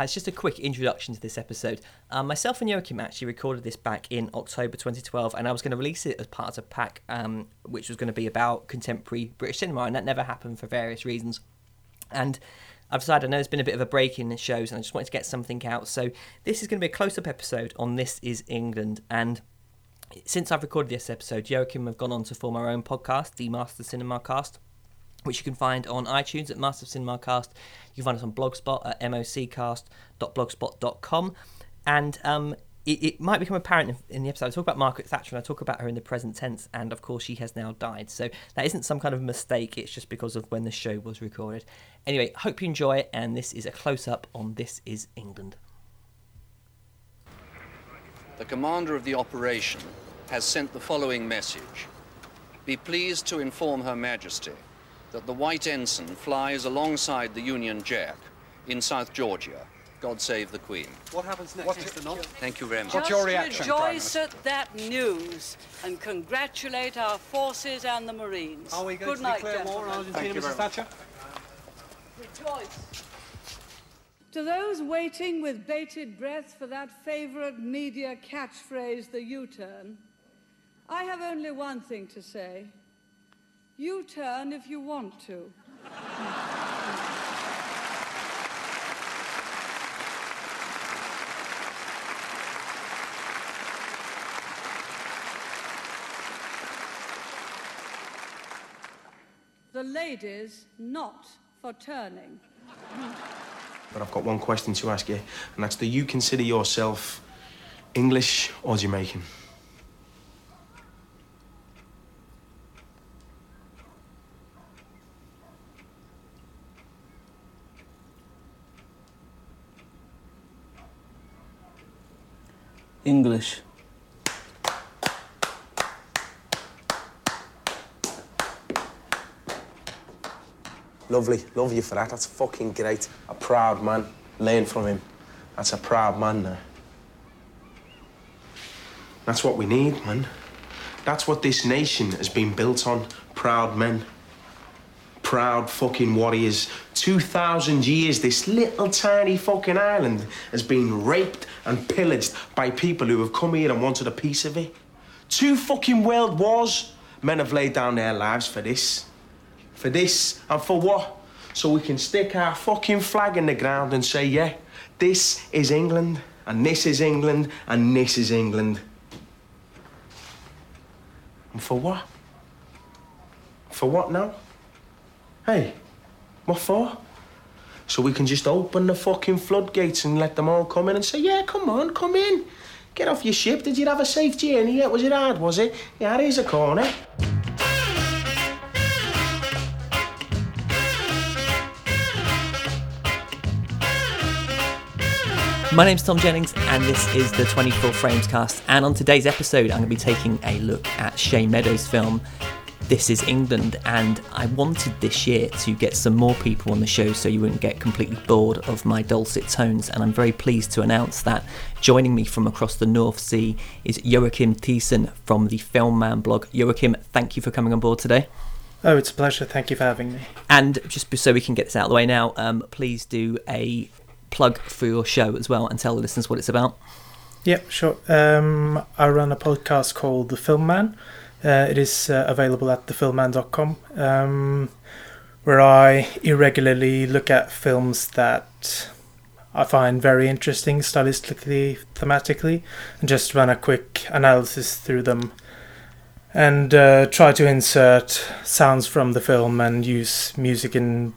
Hi, it's just a quick introduction to this episode. Myself and Joakim actually recorded this back in October 2012, and I was going to release it as part of a pack which was going to be about contemporary British cinema, and that never happened for various reasons. And I've decided, I know there's been a bit of a break in the shows, and I just wanted to get something out. So this is going to be a close-up episode on This Is England. And since I've recorded this episode, Joakim have gone on to form our own podcast, The Master Cinema Cast, which you can find on iTunes at Master Cinema Cast. You can find us on Blogspot at moccast.blogspot.com. And it might become apparent in the episode. I talk about Margaret Thatcher, and I talk about her in the present tense, and of course she has now died. So that isn't some kind of mistake, it's just because of when the show was recorded. Anyway, hope you enjoy it, and this is a close-up on This Is England. The commander of the operation has sent the following message. Be pleased to inform Her Majesty that the White Ensign flies alongside the Union Jack in South Georgia. God save the Queen. What happens next, Mr. Knott? Thank you very much. What's your reaction, rejoice at that news and congratulate our forces and the Marines. Are we going to declare war on Argentina, Mrs. Thatcher? Rejoice. To those waiting with bated breath for that favourite media catchphrase, the U-turn, I have only one thing to say. U-turn if you want to. The ladies not for turning. But I've got one question to ask you, and that's, do you consider yourself English or Jamaican? English. Lovely, love you for that, that's fucking great. A proud man, learn from him. That's a proud man now. That's what we need, man. That's what this nation has been built on. Proud men. Proud fucking warriors. 2,000 years this little tiny fucking island has been raped and pillaged by people who have come here and wanted a piece of it. 2 fucking world wars. Men have laid down their lives for this. For this, and for what? So we can stick our fucking flag in the ground and say, yeah, this is England, and this is England, and this is England. And for what? For what now? Hey, what for? So we can just open the fucking floodgates and let them all come in and say, yeah, come on, come in. Get off your ship. Did you have a safe journey yet? Was it hard, was it? Yeah, here's a corner. My name's Tom Jennings, and this is the 24 Frames Cast, and on today's episode I'm going to be taking a look at Shane Meadows' film This Is England, and I wanted this year to get some more people on the show so you wouldn't get completely bored of my dulcet tones, and I'm very pleased to announce that joining me from across the North Sea is Joakim Thiessen from the Film Man blog. Joakim, thank you for coming on board today. Oh, it's a pleasure, thank you for having me. And just so we can get this out of the way now, please do a plug for your show as well and tell the listeners what it's about. Yep, sure. I run a podcast called The Film Man. It is available at thefilmman.com, where I irregularly look at films that I find very interesting stylistically, thematically, and just run a quick analysis through them and try to insert sounds from the film and use music in,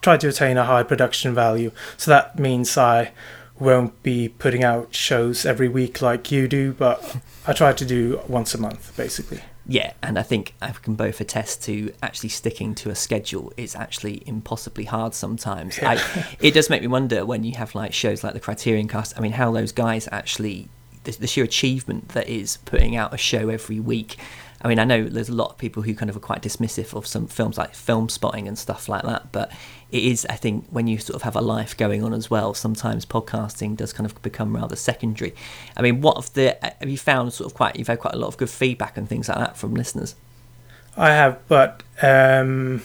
try to attain a high production value. So that means I won't be putting out shows every week like you do, but I try to do once a month, basically. Yeah, and I think I can both attest to actually sticking to a schedule is actually impossibly hard sometimes. Yeah. It does make me wonder when you have like shows like the Criterion Cast, I mean, how those guys actually, the sheer achievement that is putting out a show every week. I mean, I know there's a lot of people who kind of are quite dismissive of some films like Film Spotting and stuff like that, but it is, I think, when you sort of have a life going on as well, sometimes podcasting does kind of become rather secondary. I mean, have you found sort of you've had quite a lot of good feedback and things like that from listeners? I have, but my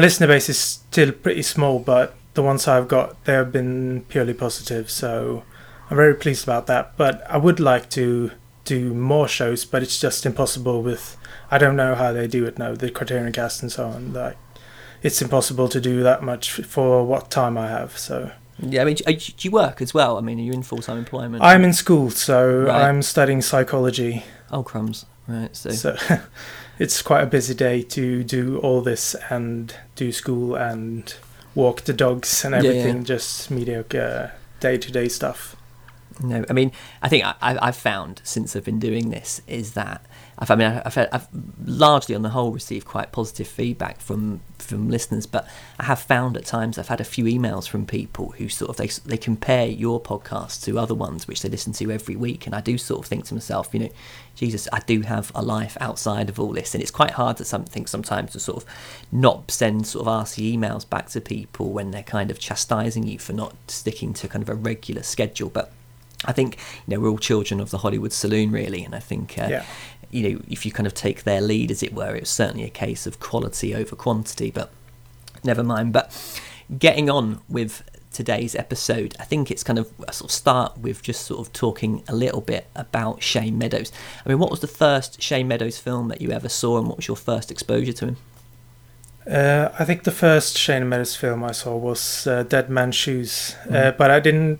listener base is still pretty small, but the ones I've got, they have been purely positive, so I'm very pleased about that. But I would like to do more shows, but it's just impossible with, I don't know how they do it now, the Criterion Cast and so on. Like, it's impossible to do that much for what time I have, so... Yeah, I mean, do you work as well? I mean, are you in full-time employment? I'm in school, so right. I'm studying psychology. Oh, crumbs. Right, so it's quite a busy day to do all this and do school and walk the dogs and everything, just mediocre day-to-day stuff. No, I mean, I think I've found since I've been doing this is that, I've largely on the whole received quite positive feedback from listeners, but I have found at times I've had a few emails from people who sort of, they compare your podcast to other ones which they listen to every week, and I do sort of think to myself, you know, Jesus, I do have a life outside of all this, and it's quite hard to sometimes to sort of not send sort of RC emails back to people when they're kind of chastising you for not sticking to kind of a regular schedule. But I think, you know, we're all children of the Hollywood saloon, really, and I think, you know, if you kind of take their lead, as it were, it's certainly a case of quality over quantity, but never mind. But getting on with today's episode, I think it's kind of a sort of start with just sort of talking a little bit about Shane Meadows. I mean, what was the first Shane Meadows film that you ever saw, and what was your first exposure to him? I think the first Shane Meadows film I saw was Dead Man's Shoes, but it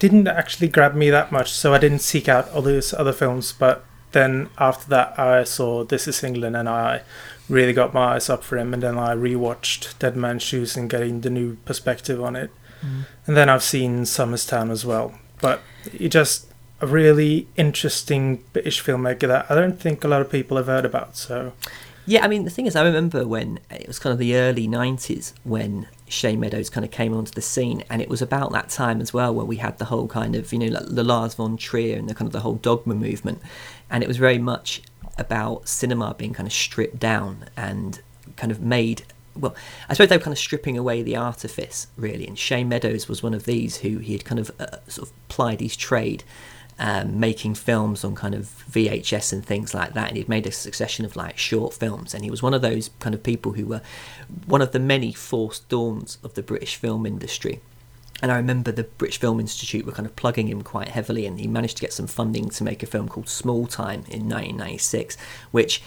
didn't actually grab me that much, so I didn't seek out all those other films. But then after that, I saw This Is England, and I really got my eyes up for him. And then I rewatched Dead Man's Shoes and getting the new perspective on it. Mm. And then I've seen Somers Town as well. But it's just a really interesting British filmmaker that I don't think a lot of people have heard about. So, yeah, I mean, the thing is, I remember when it was kind of the early 90s when Shane Meadows kind of came onto the scene, and it was about that time as well where we had the whole kind of, you know, like the Lars von Trier and the kind of the whole dogma movement, and it was very much about cinema being kind of stripped down and kind of made, well, I suppose they were kind of stripping away the artifice, really, and Shane Meadows was one of these who he had kind of sort of plied his trade making films on kind of VHS and things like that, and he'd made a succession of like short films, and he was one of those kind of people who were one of the many forced dawns of the British film industry. And I remember the British Film Institute were kind of plugging him quite heavily, and he managed to get some funding to make a film called Small Time in 1996, which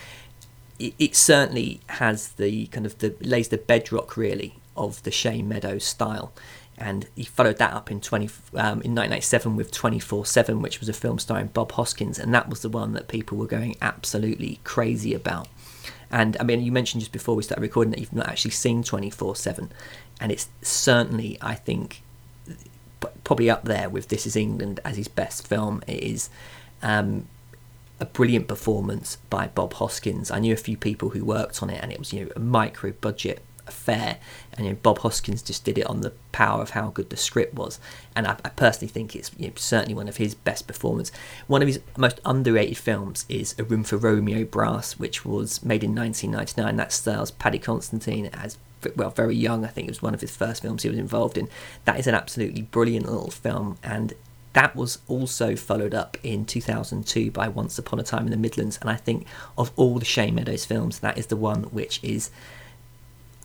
it certainly has the kind of lays the bedrock really of the Shane Meadows style. And he followed that up in 1997 with 24-7, which was a film starring Bob Hoskins, and that was the one that people were going absolutely crazy about. And, I mean, you mentioned just before we started recording that you've not actually seen 24-7, and it's certainly, I think, probably up there with This Is England as his best film. It is a brilliant performance by Bob Hoskins. I knew a few people who worked on it, and it was, you know, a micro-budget affair, and you know, Bob Hoskins just did it on the power of how good the script was, and I personally think it's, you know, certainly one of his best performances. One of his most underrated films is A Room for Romeo Brass, which was made in 1999. That stars Paddy Considine as, well, very young. I think it was one of his first films he was involved in. That is an absolutely brilliant little film, and that was also followed up in 2002 by Once Upon a Time in the Midlands, and I think of all the Shane Meadows films, that is the one which is,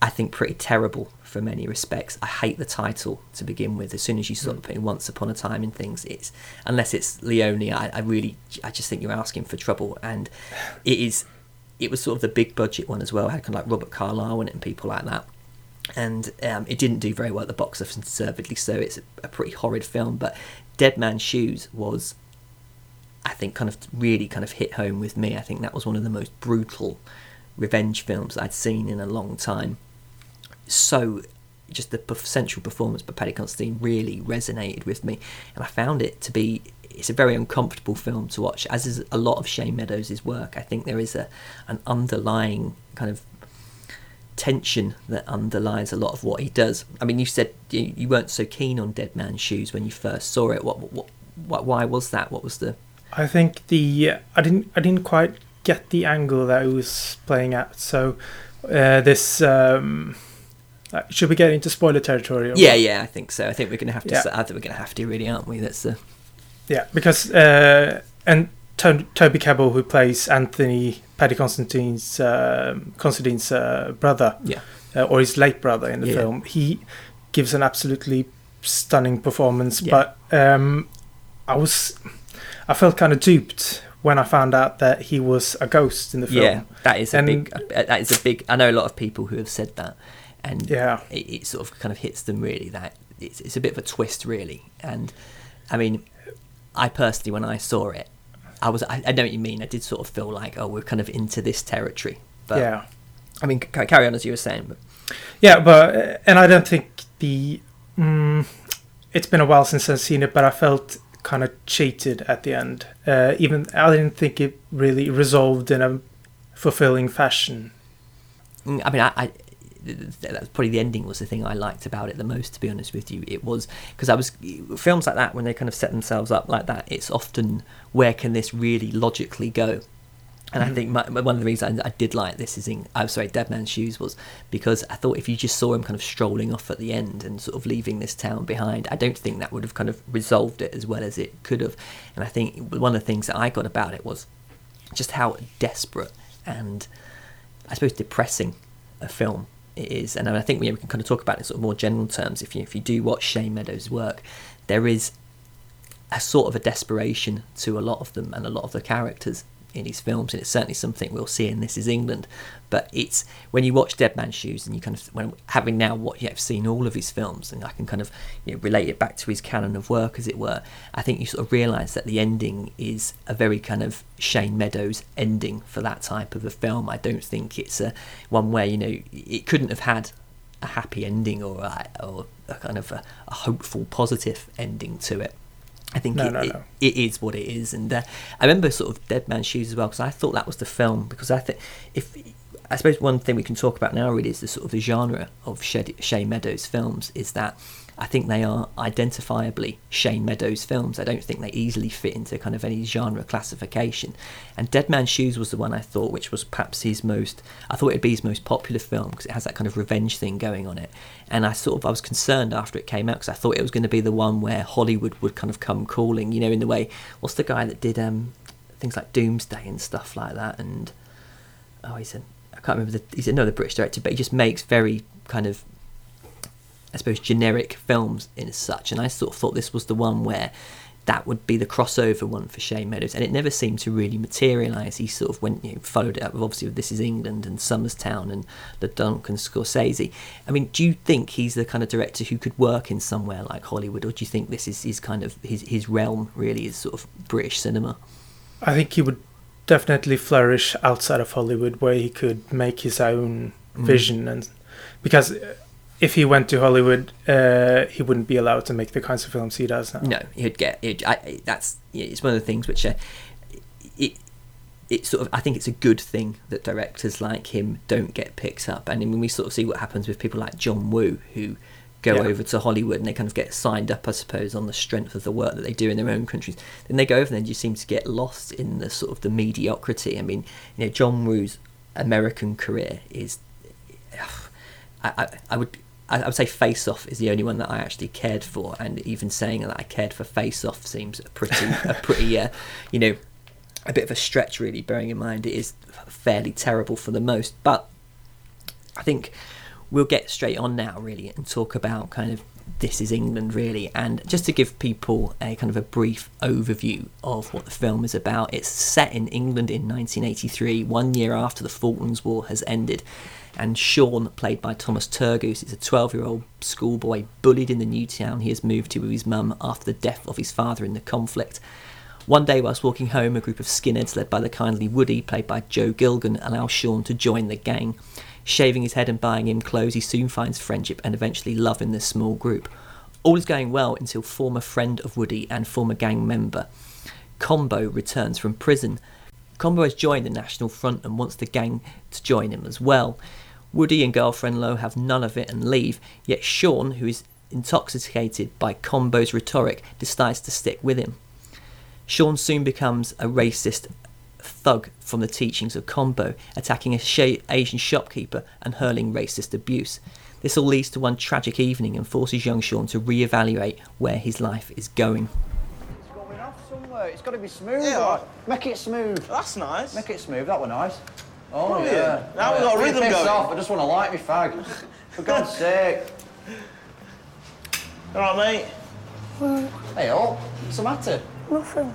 I think, pretty terrible for many respects. I hate the title to begin with. As soon as you start putting Once Upon a Time in things, it's, unless it's Leone, I just think you're asking for trouble. And it was sort of the big budget one as well. It had kind of like Robert Carlyle in it and people like that. And it didn't do very well at the box office, deservedly so. It's a pretty horrid film. But Dead Man's Shoes was, I think, kind of really kind of hit home with me. I think that was one of the most brutal revenge films I'd seen in a long time. So just the central performance by Paddy Considine really resonated with me, and I found it to be, it's a very uncomfortable film to watch, as is a lot of Shane Meadows' work. I think there is an underlying kind of tension that underlies a lot of what he does. I mean, you said you weren't so keen on Dead Man's Shoes when you first saw it. What why was that? What was the... I think I didn't quite get the angle that it was playing at. So this... should we get into spoiler territory? Yeah, I think so. I think we're going to have to. Yeah. I think we're going to have to, really, aren't we? That's yeah, because and Toby Kebbell, who plays Anthony, Paddy Considine's brother, or his late brother in the film, he gives an absolutely stunning performance. Yeah. But I felt kind of duped when I found out that he was a ghost in the film. Yeah, that is a big. I know a lot of people who have said that, and yeah, it sort of kind of hits them really. That it's a bit of a twist, really. And I mean, I personally, when I saw it, I know what you mean. I did sort of feel like, oh, we're kind of into this territory. But yeah, I mean, carry on as you were saying. But. Yeah, and I don't think it's been a while since I've seen it, but I felt kind of cheated at the end. Even I didn't think it really resolved in a fulfilling fashion. I mean, that's probably the ending was the thing I liked about it the most, to be honest with you. It was because films like that, when they kind of set themselves up like that, it's often where can this really logically go. And I think one of the reasons I did like this is Dead Man's Shoes was because I thought if you just saw him kind of strolling off at the end and sort of leaving this town behind, I don't think that would have kind of resolved it as well as it could have. And I think one of the things that I got about it was just how desperate and I suppose depressing a film it is. And I think we can kind of talk about it in sort of more general terms. If you do watch Shane Meadows' work, there is a sort of a desperation to a lot of them and a lot of the characters in his films, and it's certainly something we'll see in This Is England. But it's when you watch Dead Man's Shoes and you kind of, when having now what you've seen all of his films, and I can kind of relate it back to his canon of work, as it were, I think you sort of realise that the ending is a very kind of Shane Meadows ending for that type of a film. I don't think it's a one where it couldn't have had a happy ending or a kind of a hopeful, positive ending to it. I think it is what it is, and I remember sort of Dead Man's Shoes as well, because I thought that was the film. Because I suppose one thing we can talk about now really is the sort of the genre of Shane Meadows films is that I think they are identifiably Shane Meadows films. I don't think they easily fit into kind of any genre classification. And Dead Man's Shoes was the one I thought, which was perhaps his most popular film because it has that kind of revenge thing going on it. And I was concerned after it came out because I thought it was going to be the one where Hollywood would kind of come calling, in the way, what's the guy that did things like Doomsday and stuff like that? And, he's another British director, but he just makes very kind of, I suppose, generic films in such, and I sort of thought this was the one where that would be the crossover one for Shane Meadows, and it never seemed to really materialise. He sort of went, followed it up with obviously with This Is England and Somers Town and Le Donk and Scorsese. I mean, do you think he's the kind of director who could work in somewhere like Hollywood, or do you think this is his kind of his realm really is sort of British cinema? I think he would definitely flourish outside of Hollywood, where he could make his own vision, and because if he went to Hollywood, he wouldn't be allowed to make the kinds of films he does now. No, it's one of the things which I think it's a good thing that directors like him don't get picked up. And I mean, we sort of see what happens with people like John Woo, who go over to Hollywood and they kind of get signed up, I suppose, on the strength of the work that they do in their own countries. Then they go over and they just seem to get lost in the sort of the mediocrity. I mean, John Woo's American career is, I would say Face Off is the only one that I actually cared for, and even saying that I cared for Face Off seems a pretty a bit of a stretch really, bearing in mind it is fairly terrible for the most. But I think we'll get straight on now really and talk about kind of This Is England really, and just to give people a kind of a brief overview of what the film is about. It's set in England in 1983, 1 year after the Falklands War has ended. And Sean, played by Thomas Turgoose, is a 12-year-old schoolboy bullied in the new town he has moved to with his mum after the death of his father in the conflict. One day, whilst walking home, a group of skinheads led by the kindly Woody, played by Joe Gilgun, allow Sean to join the gang. Shaving his head and buying him clothes, he soon finds friendship and eventually love in this small group. All is going well until former friend of Woody and former gang member Combo returns from prison. Combo has joined the National Front and wants the gang to join him as well. Woody and girlfriend Lo have none of it and leave, yet Sean, who is intoxicated by Combo's rhetoric, decides to stick with him. Sean soon becomes a racist thug from the teachings of Combo, attacking an Asian shopkeeper and hurling racist abuse. This all leads to one tragic evening and forces young Sean to reevaluate where his life is going. It's got to be smooth. Yeah. Right? Make it smooth. That's nice. Make it smooth. That were nice. Oh, brilliant. Yeah. Now we've got a rhythm going. Off. I just want to light my fag. For God's sake. All right, mate? Hey, all. What's the matter? Nothing.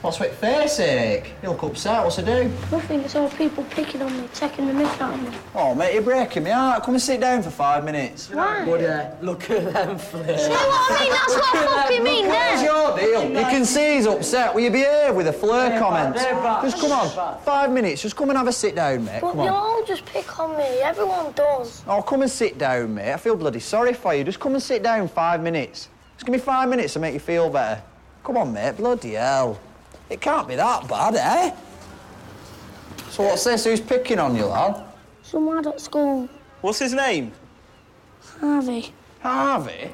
What's with face ache? You look upset. What's to do? Nothing. It's all people picking on me, taking the mick out of me. Oh, mate, you're breaking me out. Come and sit down for 5 minutes. Why? Buddy, look at them flares. You know what I mean? That's what I fucking mean there. What's your deal? You can see he's upset. Will you behave with a flare comment? Just come on. 5 minutes. Just come and have a sit down, mate. But you all just pick on me. Everyone does. Oh, come and sit down, mate. I feel bloody sorry for you. Just come and sit down 5 minutes. Just give me 5 minutes to make you feel better. Come on, mate. Bloody hell. It can't be that bad, eh? So what's this? Who's picking on you, lad? Some lad at school. What's his name? Harvey. Harvey?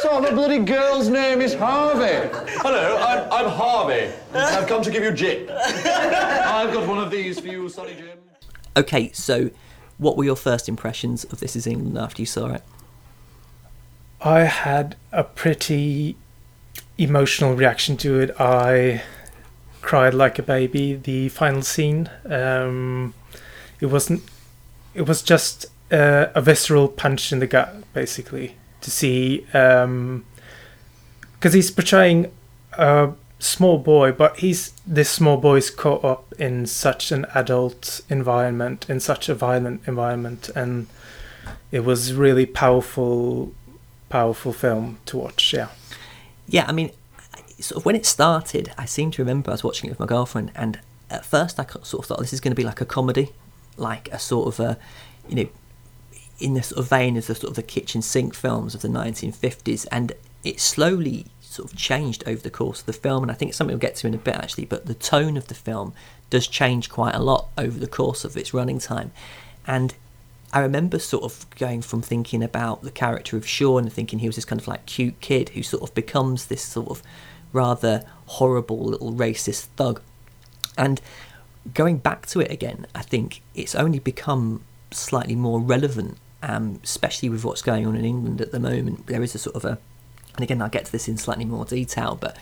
So the bloody girl's name is Harvey. Hello, I'm Harvey. I've come to give you jip. I've got one of these for you, Sonny Jim. OK, so what were your first impressions of This Is England after you saw it? I had a pretty emotional reaction to it. I cried like a baby. The final scene, it was just a visceral punch in the gut, basically, to see, because he's portraying a small boy, but this small boy's caught up in such an adult environment, in such a violent environment, and it was really powerful film to watch. Yeah, I mean, sort of when it started, I seem to remember I was watching it with my girlfriend, and at first I sort of thought this is going to be like a comedy, like a sort of a, you know, in the sort of vein as the sort of the kitchen sink films of the 1950s, and it slowly sort of changed over the course of the film, and I think it's something we'll get to in a bit actually, but the tone of the film does change quite a lot over the course of its running time. And I remember sort of going from thinking about the character of Shaun and thinking he was this kind of like cute kid who sort of becomes this sort of rather horrible little racist thug. And going back to it again, I think it's only become slightly more relevant, especially with what's going on in England at the moment. There is a sort of a, and again, I'll get to this in slightly more detail, but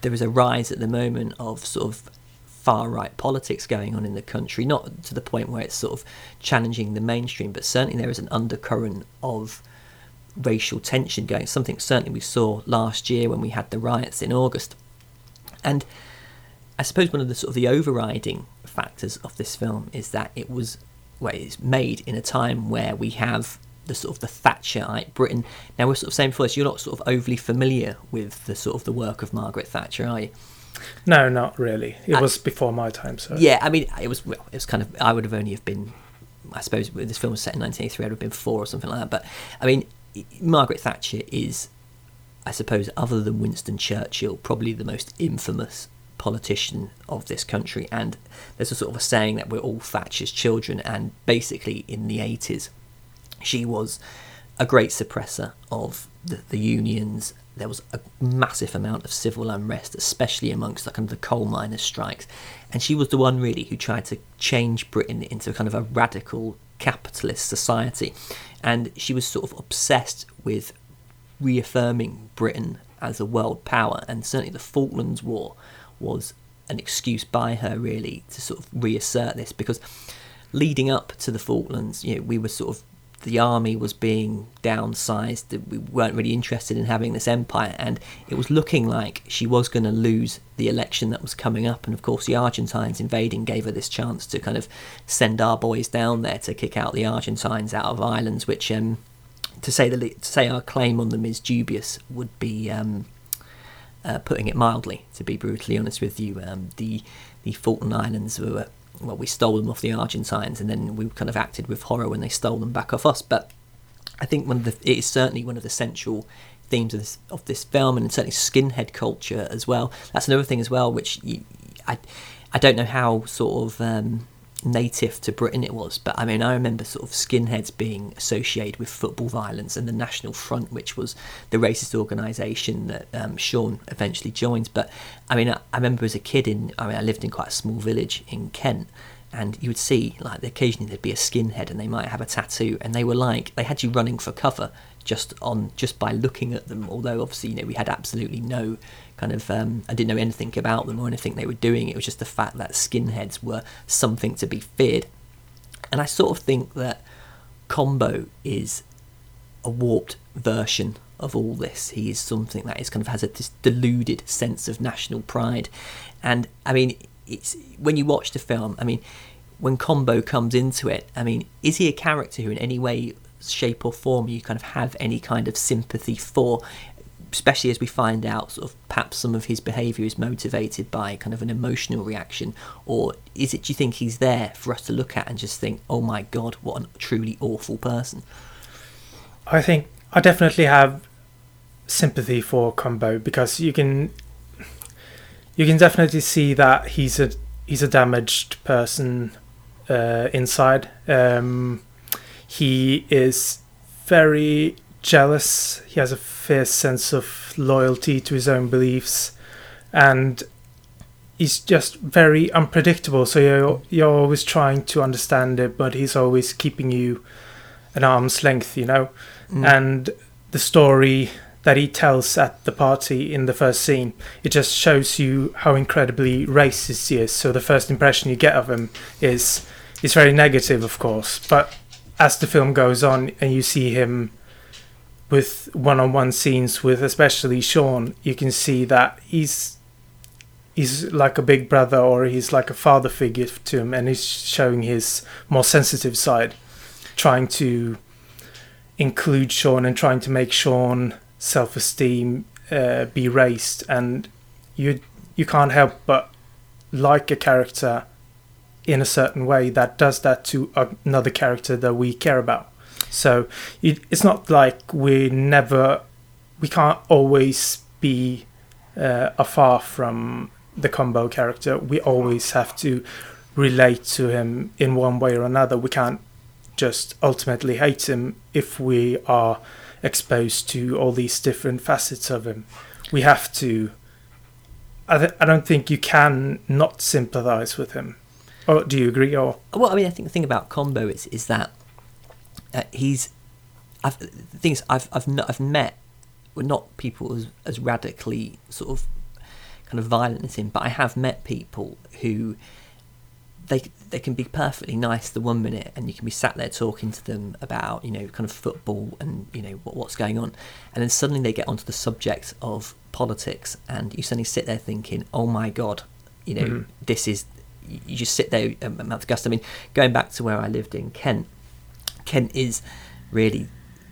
there is a rise at the moment of sort of far-right politics going on in the country, not to the point where it's sort of challenging the mainstream, but certainly there is an undercurrent of racial tension going, something certainly we saw last year when we had the riots in August. And I suppose one of the sort of the overriding factors of this film is that it's made in a time where we have the sort of the Thatcherite Britain. Now, we're sort of saying before this, you're not sort of overly familiar with the sort of the work of Margaret Thatcher, are you? No, not really. It was before my time, so... Yeah, I mean, it was kind of... I would have only have been... I suppose this film was set in 1983, I would have been 4 or something like that. But, I mean, Margaret Thatcher is, I suppose, other than Winston Churchill, probably the most infamous politician of this country. And there's a sort of a saying that we're all Thatcher's children. And basically, in the 80s, she was a great suppressor of the unions. There was a massive amount of civil unrest, especially amongst the coal miners' strikes. And she was the one, really, who tried to change Britain into kind of a radical capitalist society. And she was sort of obsessed with reaffirming Britain as a world power. And certainly the Falklands War was an excuse by her, really, to sort of reassert this. Because leading up to the Falklands, you know, we were sort of... the army was being downsized. We weren't really interested in having this empire, and it was looking like she was going to lose the election that was coming up. And of course the Argentines invading gave her this chance to kind of send our boys down there to kick out the Argentines out of islands, which to say our claim on them is dubious would be putting it mildly, to be brutally honest with you. The Falkland Islands were... well, we stole them off the Argentines, and then we kind of acted with horror when they stole them back off us. But I think it is certainly one of the central themes of this film, and certainly skinhead culture as well. That's another thing as well, which I don't know how sort of native to Britain it was, but I mean, I remember sort of skinheads being associated with football violence and the National Front, which was the racist organisation that Shaun eventually joined. But I mean, I remember as a kid I lived in quite a small village in Kent, and you would see, like, occasionally there'd be a skinhead and they might have a tattoo, and they were like, they had you running for cover just by looking at them. Although obviously, you know, we had absolutely no kind of I didn't know anything about them or anything they were doing. It was just the fact that skinheads were something to be feared. And I sort of think that combo is a warped version of all this. He is something that is kind of has this deluded sense of national pride. And I mean, it's when you watch the film, I mean, when Combo comes into it, I mean, is he a character who in any way, shape or form you kind of have any kind of sympathy for, especially as we find out sort of perhaps some of his behaviour is motivated by kind of an emotional reaction? Or is it, do you think he's there for us to look at and just think, oh my God, what a truly awful person? I think I definitely have sympathy for Combo, because you can definitely see that he's a damaged person inside. He is very jealous. He has a fierce sense of loyalty to his own beliefs, and he's just very unpredictable. So you're always trying to understand it, but he's always keeping you an arm's length, you know. Mm. And the story that he tells at the party in the first scene, it just shows you how incredibly racist he is. So the first impression you get of him is very negative, of course. But as the film goes on and you see him with one-on-one scenes with especially Sean, you can see that he's like a big brother, or he's like a father figure to him, and he's showing his more sensitive side, trying to include Sean and trying to make Sean self-esteem be raised. And you can't help but like a character in a certain way that does that to another character that we care about. So it's not like we can't always be afar from the Combo character. We always have to relate to him in one way or another. We can't just ultimately hate him if we are exposed to all these different facets of him. We have to... I don't think you can not sympathise with him. Or do you agree? Or well, I mean, I think the thing about Combo is that I've met, well, not people as radically sort of kind of violent as him, but I have met people who they can be perfectly nice the one minute, and you can be sat there talking to them about, you know, kind of football and, you know, what's going on, and then suddenly they get onto the subject of politics, and you suddenly sit there thinking, oh my God, you know, mm-hmm. this is, you just sit there aghast. I mean, going back to where I lived in Kent, Kent is really,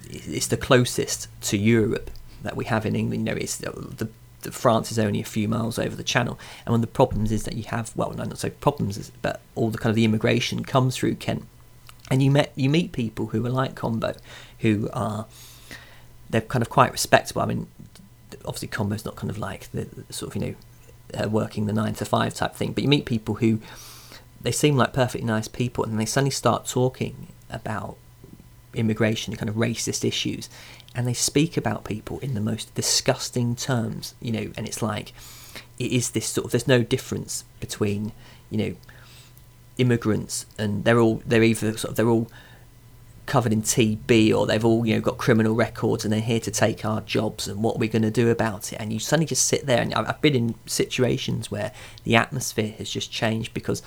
it's the closest to Europe that we have in England. You know, it's the France is only a few miles over the Channel, and one of the problems is that you have, well, not so problems, but all the kind of the immigration comes through Kent, and you meet people who are like Combo, who are, they're kind of quite respectable. I mean, obviously Combo's not kind of like the sort of, you know, working the 9-to-5 type thing, but you meet people who they seem like perfectly nice people, and they suddenly start talking about immigration and kind of racist issues, and they speak about people in the most disgusting terms, you know. And it's like, it is this sort of, there's no difference between, you know, immigrants, and they're all covered in TB, or they've all, you know, got criminal records, and they're here to take our jobs, and what we're going to do about it. And you suddenly just sit there, and I've been in situations where the atmosphere has just changed because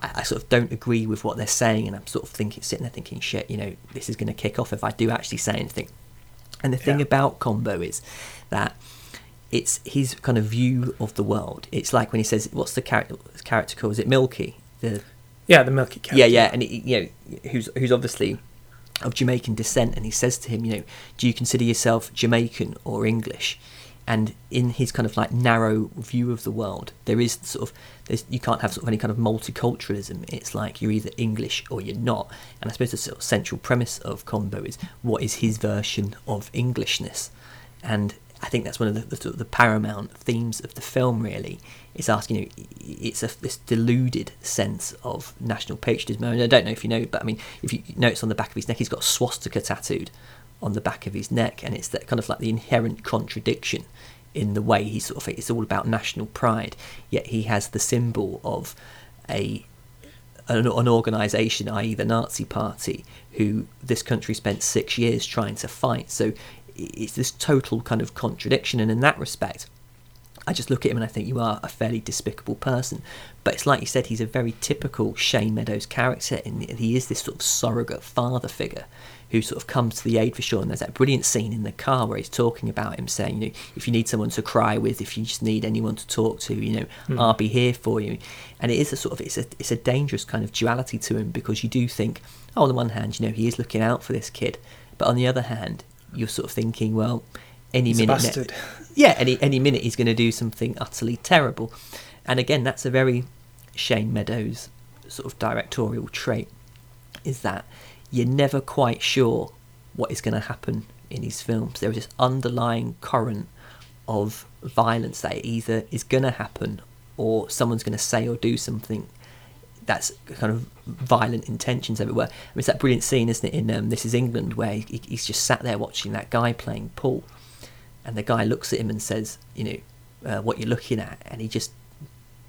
I sort of don't agree with what they're saying, and I'm sort of sitting there thinking, shit, you know, this is going to kick off if I do actually say anything. And the thing about Combo is that it's his kind of view of the world. It's like when he says, what's the character called? Is it Milky? The Milky character. Yeah, and he, you know, who's obviously of Jamaican descent, and he says to him, you know, do you consider yourself Jamaican or English? And in his kind of like narrow view of the world, there is sort of, you can't have sort of any kind of multiculturalism. It's like you're either English or you're not. And I suppose the sort of central premise of Combo is, what is his version of Englishness? And I think that's one of the paramount themes of the film, really. It's asking, you know, it's this deluded sense of national patriotism. I mean, I don't know if you know, but I mean, if you notice on the back of his neck, he's got a swastika tattooed on the back of his neck, and it's that kind of like the inherent contradiction in the way he sort of, it's all about national pride, yet he has the symbol of an organisation, i.e. the Nazi Party, who this country spent 6 years trying to fight. So it's this total kind of contradiction, and in that respect, I just look at him and I think you are a fairly despicable person. But it's like you said, he's a very typical Shane Meadows character, and he is this sort of surrogate father figure who sort of comes to the aid for Sean. And there's that brilliant scene in the car where he's talking about him saying, you know, if you need someone to cry with, if you just need anyone to talk to, you know, I'll be here for you. And it is a sort of, it's a dangerous kind of duality to him, because you do think, oh, on the one hand, you know, he is looking out for this kid, but on the other hand, you're sort of thinking, well, any minute he's going to do something utterly terrible. And again, that's a very Shane Meadows sort of directorial trait, is that you're never quite sure what is going to happen in his films. There is this underlying current of violence that either is going to happen or someone's going to say or do something that's kind of violent intentions everywhere. I mean, it's that brilliant scene, isn't it, in This Is England, where he's just sat there watching that guy playing Paul, and the guy looks at him and says, you know, what you're looking at, and he just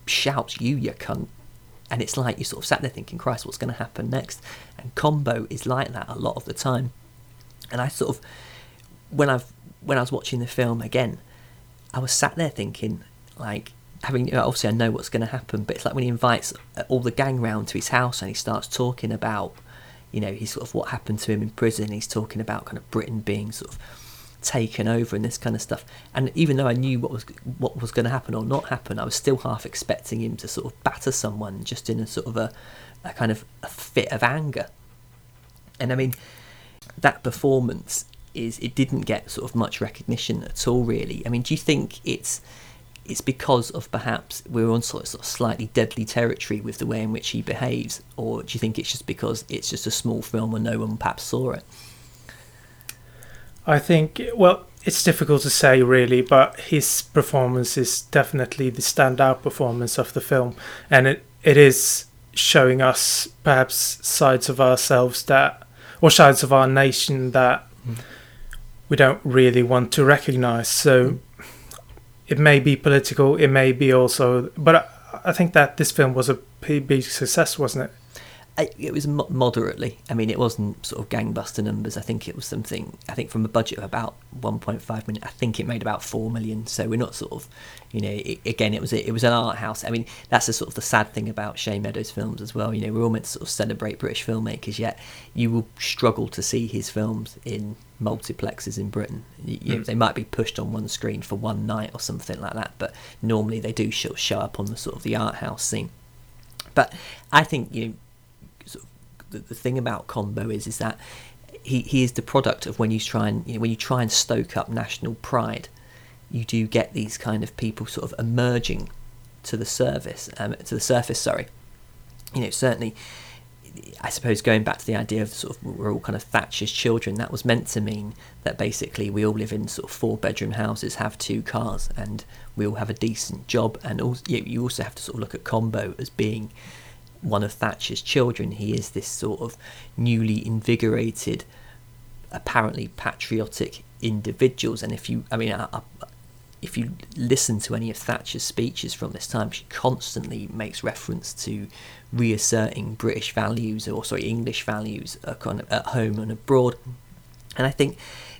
shouts, you cunt. And it's like you sort of sat there thinking, Christ, what's going to happen next? And Combo is like that a lot of the time. And I sort of, when I was watching the film again, I was sat there thinking, like, having, obviously I know what's going to happen, but it's like when he invites all the gang round to his house and he starts talking about, you know, he's sort of what happened to him in prison, and he's talking about kind of Britain being sort of taken over and this kind of stuff. And even though I knew what was going to happen or not happen, I was still half expecting him to sort of batter someone just in a sort of a kind of a fit of anger. And I mean, that performance it didn't get sort of much recognition at all, really. I mean, do you think it's because of perhaps we're on sort of slightly deadly territory with the way in which he behaves, or do you think it's just because it's just a small film and no one perhaps saw it? I think, well, it's difficult to say really, but his performance is definitely the standout performance of the film, and it is showing us perhaps sides of ourselves that, or sides of our nation that we don't really want to recognise. So it may be political, it may be also, but I think that this film was a big success, wasn't it? It was moderately. I mean, it wasn't sort of gangbuster numbers. I think it was something, I think from a budget of about 1.5 million, I think it made about 4 million. So we're not sort of, you know, it was an art house. I mean, that's the sort of the sad thing about Shane Meadows films as well. You know, we're all meant to sort of celebrate British filmmakers, yet you will struggle to see his films in multiplexes in Britain. You know, they might be pushed on one screen for one night or something like that, but normally they do show up on the sort of the art house scene. But I think, you know, the thing about Combo is that he is the product of when you try and, you know, when you try and stoke up national pride, you do get these kind of people sort of emerging to the surface. You know, certainly, I suppose going back to the idea of sort of we're all kind of Thatcher's children, that was meant to mean that basically we all live in sort of 4-bedroom houses, have 2 cars, and we all have a decent job. And also, you also have to sort of look at Combo as being one of Thatcher's children. He is this sort of newly invigorated, apparently patriotic individuals. And if you listen to any of Thatcher's speeches from this time, she constantly makes reference to reasserting British values, or sorry, English values, kind of at home and abroad. And I think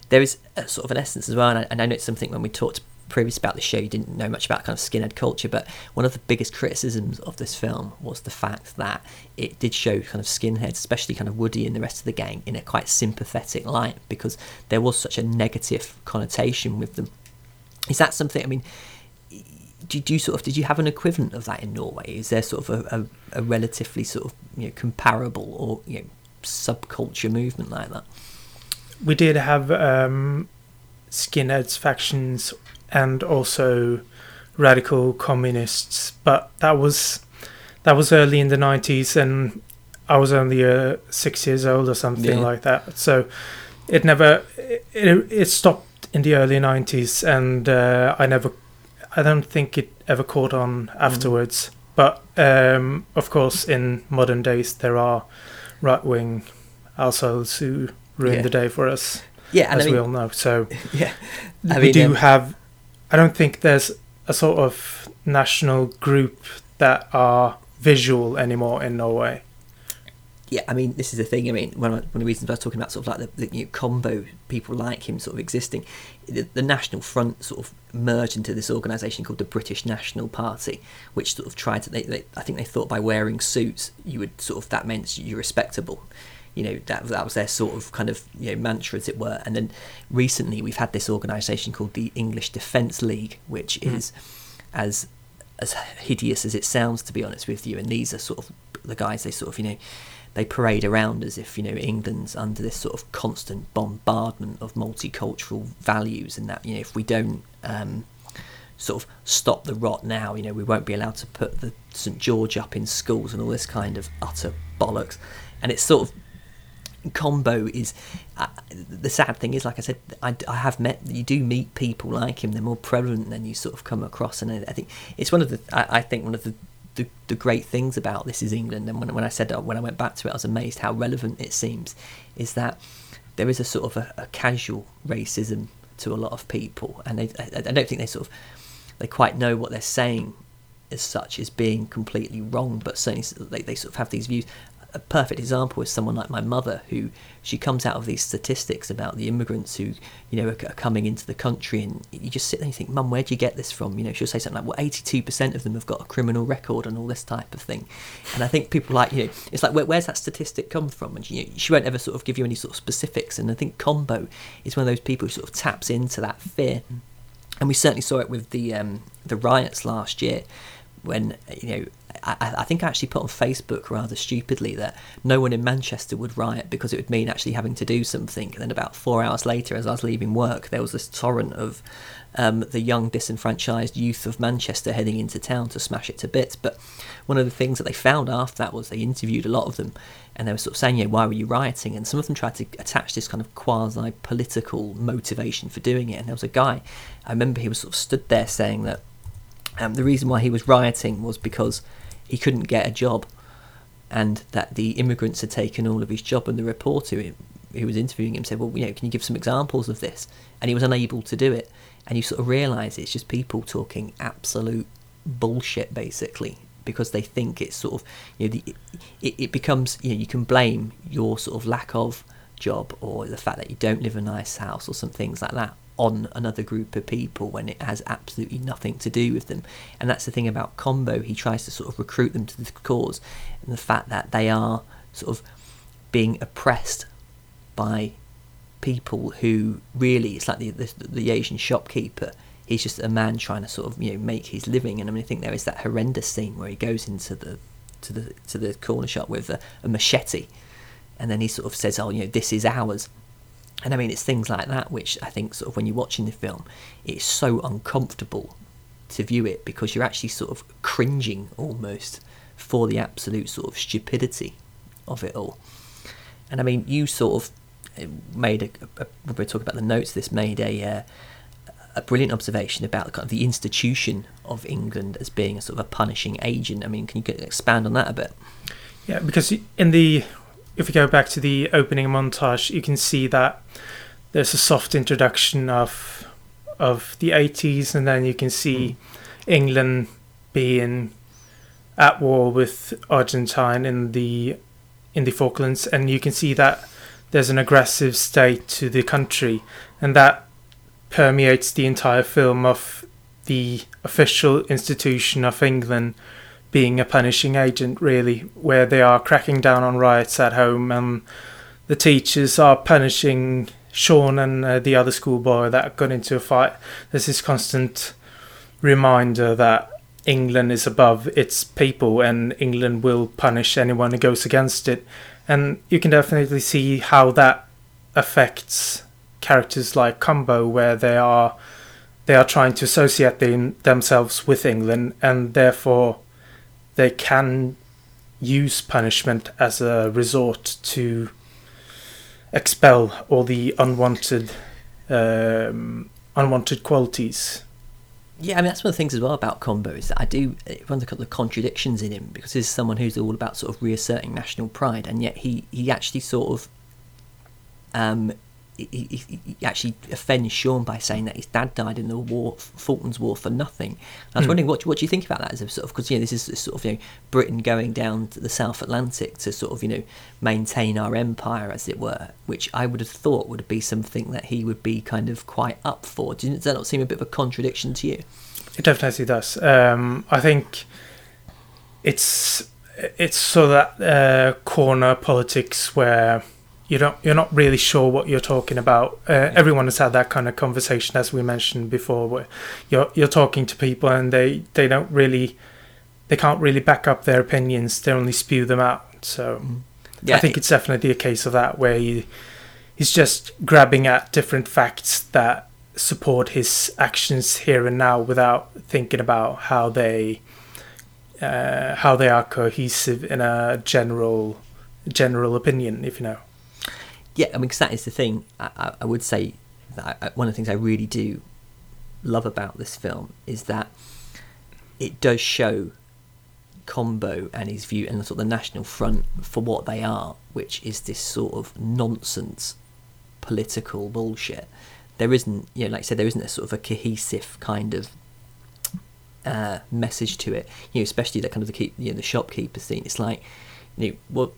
there is a sort of an essence as well, and I know it's something when we talked previous about the show, you didn't know much about kind of skinhead culture, but one of the biggest criticisms of this film was the fact that it did show kind of skinheads, especially kind of Woody and the rest of the gang, in a quite sympathetic light, because there was such a negative connotation with them. Is that something, I mean, did you have an equivalent of that in Norway? Is there sort of a relatively sort of, you know, comparable or, you know, subculture movement like that? We did have skinheads factions and also radical communists, but that was early in the 90s, and I was only 6 years old or something like that. So it stopped in the early 90s, and I don't think it ever caught on afterwards. But of course, in modern days, there are right-wing assholes who ruin the day for us, as we all know. So we do have. I don't think there's a sort of national group that are visual anymore in Norway. Yeah, I mean, this is the thing. I mean, one of the reasons I was talking about sort of like the, you know, Combo, people like him sort of existing, the National Front sort of merged into this organisation called the British National Party, which sort of tried to, I think they thought by wearing suits you would sort of, that meant you're respectable. You know, that was their sort of kind of, you know, mantra, as it were. And then recently we've had this organisation called the English Defence League, which is as hideous as it sounds, to be honest with you. And these are sort of the guys, they sort of, you know, they parade around as if, you know, England's under this sort of constant bombardment of multicultural values, and that, you know, if we don't sort of stop the rot now, you know, we won't be allowed to put the St George up in schools and all this kind of utter bollocks. And it's sort of combo is the sad thing is, like I said, I have met, you do meet people like him, they're more prevalent than you sort of come across. And I think it's one of the, I think one of the great things about This Is England, and when I said that, when I went back to it, I was amazed how relevant it seems, is that there is a sort of a casual racism to a lot of people, and I don't think they quite know what they're saying as such as being completely wrong, but certainly they sort of have these views. A perfect example is someone like my mother, who she comes out of these statistics about the immigrants who, you know, are coming into the country, and you just sit there and you think, Mum, where do you get this from? You know, she'll say something like, well, 82% of them have got a criminal record and all this type of thing. And I think people, like, you know, it's like, where's that statistic come from? And she won't ever sort of give you any sort of specifics. And I think Combo is one of those people who sort of taps into that fear. And we certainly saw it with the riots last year, when, you know, I think I actually put on Facebook rather stupidly that no one in Manchester would riot because it would mean actually having to do something. And then about 4 hours later, as I was leaving work, there was this torrent of the young disenfranchised youth of Manchester heading into town to smash it to bits. But one of the things that they found after that was they interviewed a lot of them, and they were sort of saying, yeah, why were you rioting? And some of them tried to attach this kind of quasi-political motivation for doing it. And there was a guy, I remember, he was sort of stood there saying that the reason why he was rioting was because he couldn't get a job, and that the immigrants had taken all of his job. And the reporter who was interviewing him said, well, you know, can you give some examples of this? And he was unable to do it. And you sort of realise it's just people talking absolute bullshit, basically, because they think it's sort of, you know, it becomes, you know, you can blame your sort of lack of job or the fact that you don't live in a nice house or some things like that on another group of people, when it has absolutely nothing to do with them. And that's the thing about Combo, he tries to sort of recruit them to the cause, and the fact that they are sort of being oppressed by people who really, it's like the Asian shopkeeper, he's just a man trying to sort of, you know, make his living. And I mean, I think there is that horrendous scene where he goes into the corner shop with a machete, and then he sort of says, oh, you know, this is ours. And I mean, it's things like that which I think sort of, when you're watching the film, it's so uncomfortable to view it, because you're actually sort of cringing almost for the absolute sort of stupidity of it all. And I mean, you sort of made when we were talking about the notes, this made a brilliant observation about kind of the institution of England as being a sort of a punishing agent. I mean, can you expand on that a bit? Yeah, because if we go back to the opening montage, you can see that there's a soft introduction of the 80s, and then you can see England being at war with Argentine in the Falklands, and you can see that there's an aggressive state to the country, and that permeates the entire film of the official institution of England being a punishing agent, really, where they are cracking down on riots at home, and the teachers are punishing Sean and the other schoolboy that got into a fight. There's this constant reminder that England is above its people, and England will punish anyone who goes against it. And you can definitely see how that affects characters like Combo, where they are trying to associate themselves with England, and therefore they can use punishment as a resort to expel all the unwanted qualities. Yeah, I mean, that's one of the things as well about Combo, is that it runs a couple of contradictions in him, because he's someone who's all about sort of reasserting national pride, and yet he actually sort of he actually offends Sean by saying that his dad died in the war, Falklands War, for nothing. And I was wondering, what do you think about that as a sort of, because, you know, this is sort of, you know, Britain going down to the South Atlantic to sort of, you know, maintain our empire, as it were, which I would have thought would be something that he would be kind of quite up for. Does that not seem a bit of a contradiction to you? It definitely does. I think it's sort of that corner politics where you're not really sure what you're talking about. Everyone has had that kind of conversation, as we mentioned before, where you're talking to people and they don't really, they can't really back up their opinions. They only spew them out. So yeah, I think it's definitely a case of that, where he's just grabbing at different facts that support his actions here and now, without thinking about how they are cohesive in a general opinion, if you know. Yeah, I mean, because that is the thing. I would say that one of the things I really do love about this film is that it does show Combo and his view, and sort of the National Front, for what they are, which is this sort of nonsense political bullshit. There isn't, you know, like I said, there isn't a sort of a cohesive kind of message to it. You know, especially that kind of the shopkeeper scene. It's like, you know, what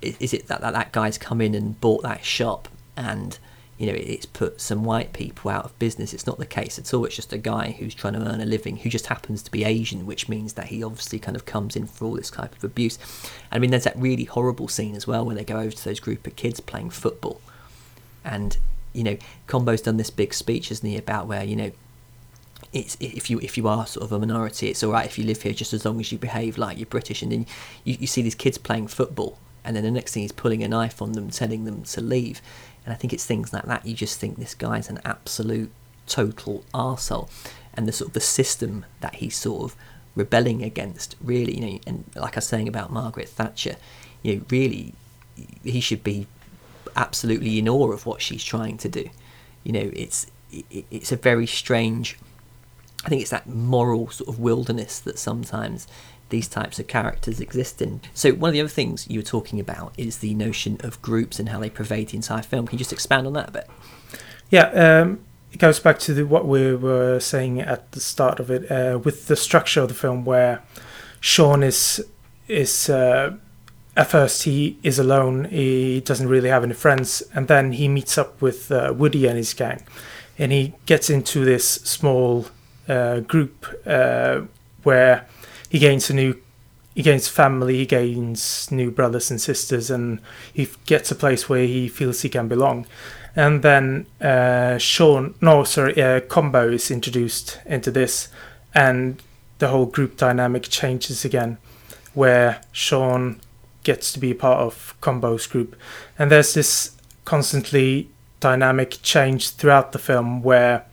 is it that guy's come in and bought that shop, and you know, it's put some white people out of business? It's not the case at all. It's just a guy who's trying to earn a living, who just happens to be Asian, which means that he obviously kind of comes in for all this type of abuse. I mean, there's that really horrible scene as well where they go over to those group of kids playing football, and you know, Combo's done this big speech, isn't he, about where, you know, it's if you are sort of a minority, it's all right if you live here, just as long as you behave like you're British. And then you see these kids playing football, and then the next thing he's pulling a knife on them, telling them to leave. And I think it's things like that. You just think this guy's an absolute total arsehole, and the sort of the system that he's sort of rebelling against, really, you know. And like I was saying about Margaret Thatcher, you know, really, he should be absolutely in awe of what she's trying to do. You know, it's a very strange. I think it's that moral sort of wilderness that sometimes these types of characters exist in. So one of the other things you were talking about is the notion of groups and how they pervade the entire film. Can you just expand on that a bit? Yeah, it goes back to what we were saying at the start of it, with the structure of the film, where Sean is at first he is alone. He doesn't really have any friends, and then he meets up with Woody and his gang, and he gets into this small group where he gains family, he gains new brothers and sisters, and he gets a place where he feels he can belong. And then Combo is introduced into this, and the whole group dynamic changes again, where Sean gets to be part of Combo's group. And there's this constantly dynamic change throughout the film, where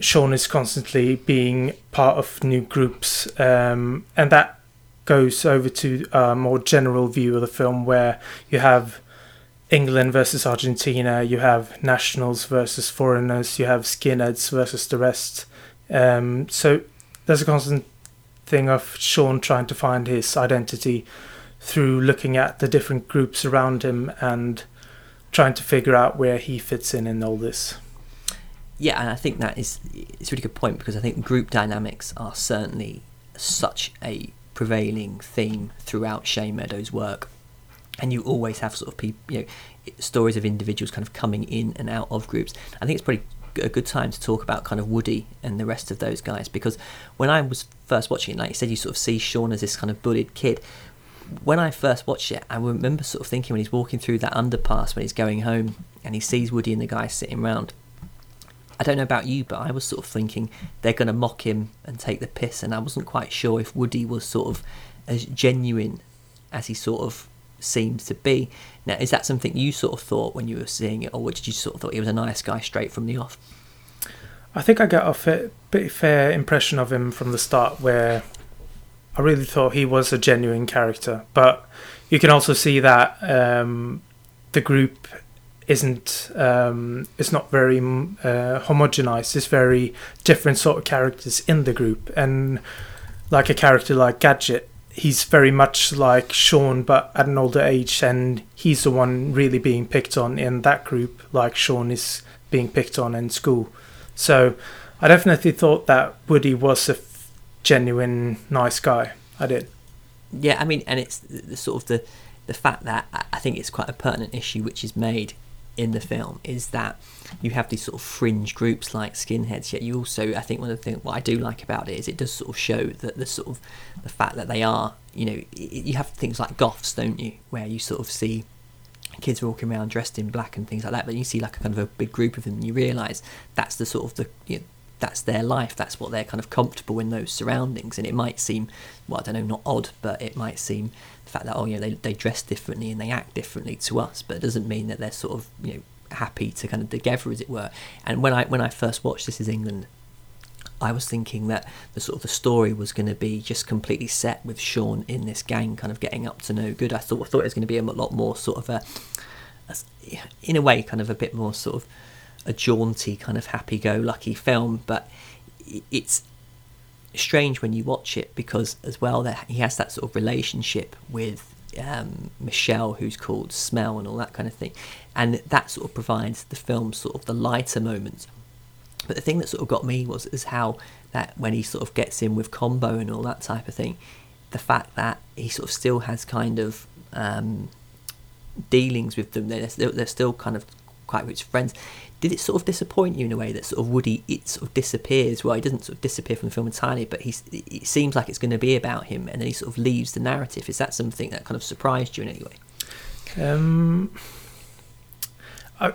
Sean is constantly being part of new groups, and that goes over to a more general view of the film, where you have England versus Argentina, you have nationals versus foreigners, you have skinheads versus the rest. So there's a constant thing of Sean trying to find his identity through looking at the different groups around him and trying to figure out where he fits in all this. Yeah, and I think that it's a really good point, because I think group dynamics are certainly such a prevailing theme throughout Shane Meadows' work, and you always have sort of people, you know, stories of individuals kind of coming in and out of groups. I think it's probably a good time to talk about kind of Woody and the rest of those guys, because when I was first watching it, like you said, you sort of see Sean as this kind of bullied kid. When I first watched it, I remember sort of thinking, when he's walking through that underpass when he's going home and he sees Woody and the guys sitting round, I don't know about you, but I was sort of thinking they're going to mock him and take the piss, and I wasn't quite sure if Woody was sort of as genuine as he sort of seemed to be. Now, is that something you sort of thought when you were seeing it, or did you sort of thought he was a nice guy straight from the off? I think I got a fair impression of him from the start, where I really thought he was a genuine character, but you can also see that the group it's not very homogenized. There's very different sort of characters in the group, and like a character like Gadget, he's very much like Sean, but at an older age, and he's the one really being picked on in that group, like Sean is being picked on in school. So I definitely thought that Woody was a genuine nice guy. I did. Yeah, I mean, and it's the sort of the fact that I think it's quite a pertinent issue which is made in the film is that you have these sort of fringe groups like skinheads, yet you also, I think one of the things what I do like about it is it does sort of show that the sort of the fact that they are, you know, you have things like goths, don't you, where you sort of see kids walking around dressed in black and things like that, but you see like a kind of a big group of them and you realise that's the sort of the, you know, that's their life, that's what they're kind of comfortable in those surroundings. And it might seem, well, I don't know, not odd, but it might seem the fact that, oh, you know, they dress differently and they act differently to us, but it doesn't mean that they're sort of, you know, happy to kind of together, as it were. And when I first watched This Is England, I was thinking that the sort of the story was going to be just completely set with Sean in this gang kind of getting up to no good. I thought it was going to be a lot more sort of a in a way kind of a bit more sort of a jaunty kind of happy-go-lucky film, but it's strange when you watch it because as well that he has that sort of relationship with Michelle, who's called Smell and all that kind of thing, and that sort of provides the film sort of the lighter moments. But the thing that sort of got me was is how that when he sort of gets in with Combo and all that type of thing, the fact that he sort of still has kind of dealings with them, they're still kind of quite rich friends. Did it sort of disappoint you in a way that sort of Woody, it sort of disappears? Well, he doesn't sort of disappear from the film entirely, but it seems like it's going to be about him, and then he sort of leaves the narrative. Is that something that kind of surprised you in any way?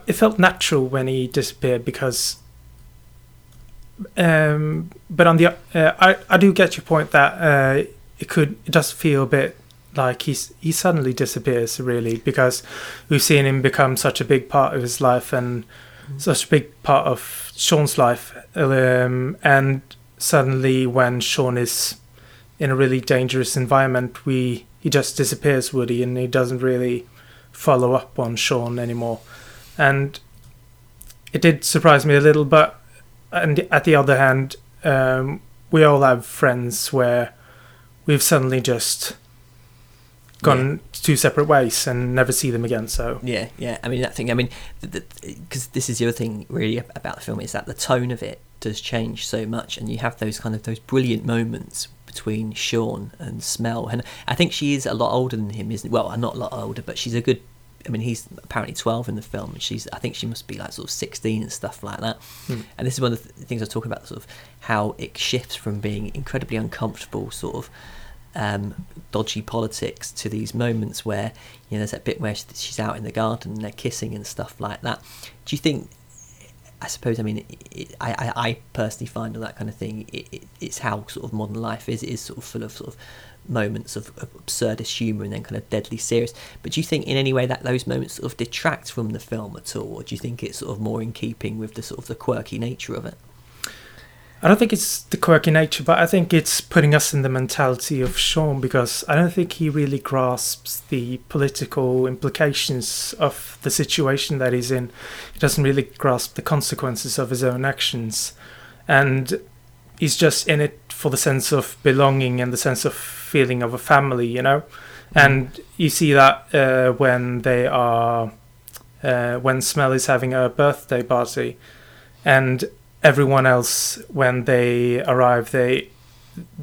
It felt natural when he disappeared because... but on the... I do get your point that it does feel a bit like he suddenly disappears, really, because we've seen him become such a big part of his life and... such a big part of Sean's life, and suddenly when Sean is in a really dangerous environment, he just disappears, Woody, and he doesn't really follow up on Sean anymore. And it did surprise me a little, but and at the other hand, we all have friends where we've suddenly just gone two separate ways and never see them again. So yeah, I mean that thing, I mean, because this is the other thing really about the film, is that the tone of it does change so much, and you have those kind of those brilliant moments between Sean and Smell, and I think she is a lot older than him, isn't, well, not a lot older, but she's a good, I mean, he's apparently 12 in the film, and she's, I think she must be like sort of 16 and stuff like that. And this is one of the things I was talking about, sort of how it shifts from being incredibly uncomfortable sort of dodgy politics to these moments where, you know, there's that bit where she's out in the garden and they're kissing and stuff like that. Do you think, I suppose, I mean, I personally find all that kind of thing, it's how sort of modern life is. It is sort of full of sort of moments of absurdist humour and then kind of deadly serious. But do you think in any way that those moments sort of detract from the film at all, or do you think it's sort of more in keeping with the sort of the quirky nature of it? I don't think it's the quirky nature, but I think it's putting us in the mentality of Sean, because I don't think he really grasps the political implications of the situation that he's in. He doesn't really grasp the consequences of his own actions. And he's just in it for the sense of belonging and the sense of feeling of a family, you know? And you see that when they are... when Smell is having her birthday party. And... everyone else, when they arrive, the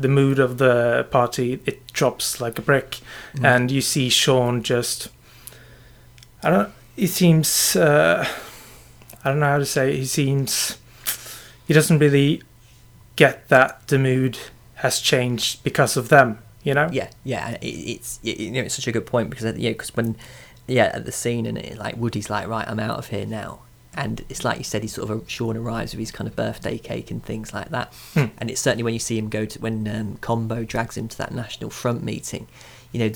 mood of the party, it drops like a brick, and you see Sean just, he seems, I don't know how to say it. He doesn't really get that the mood has changed because of them, you know? Yeah, it's such a good point, because at the scene, and it, like, Woody's like, right, I'm out of here now. And it's like you said, Sean arrives with his kind of birthday cake and things like that. And it's certainly when you see him go to, when Combo drags him to that National Front meeting, you know,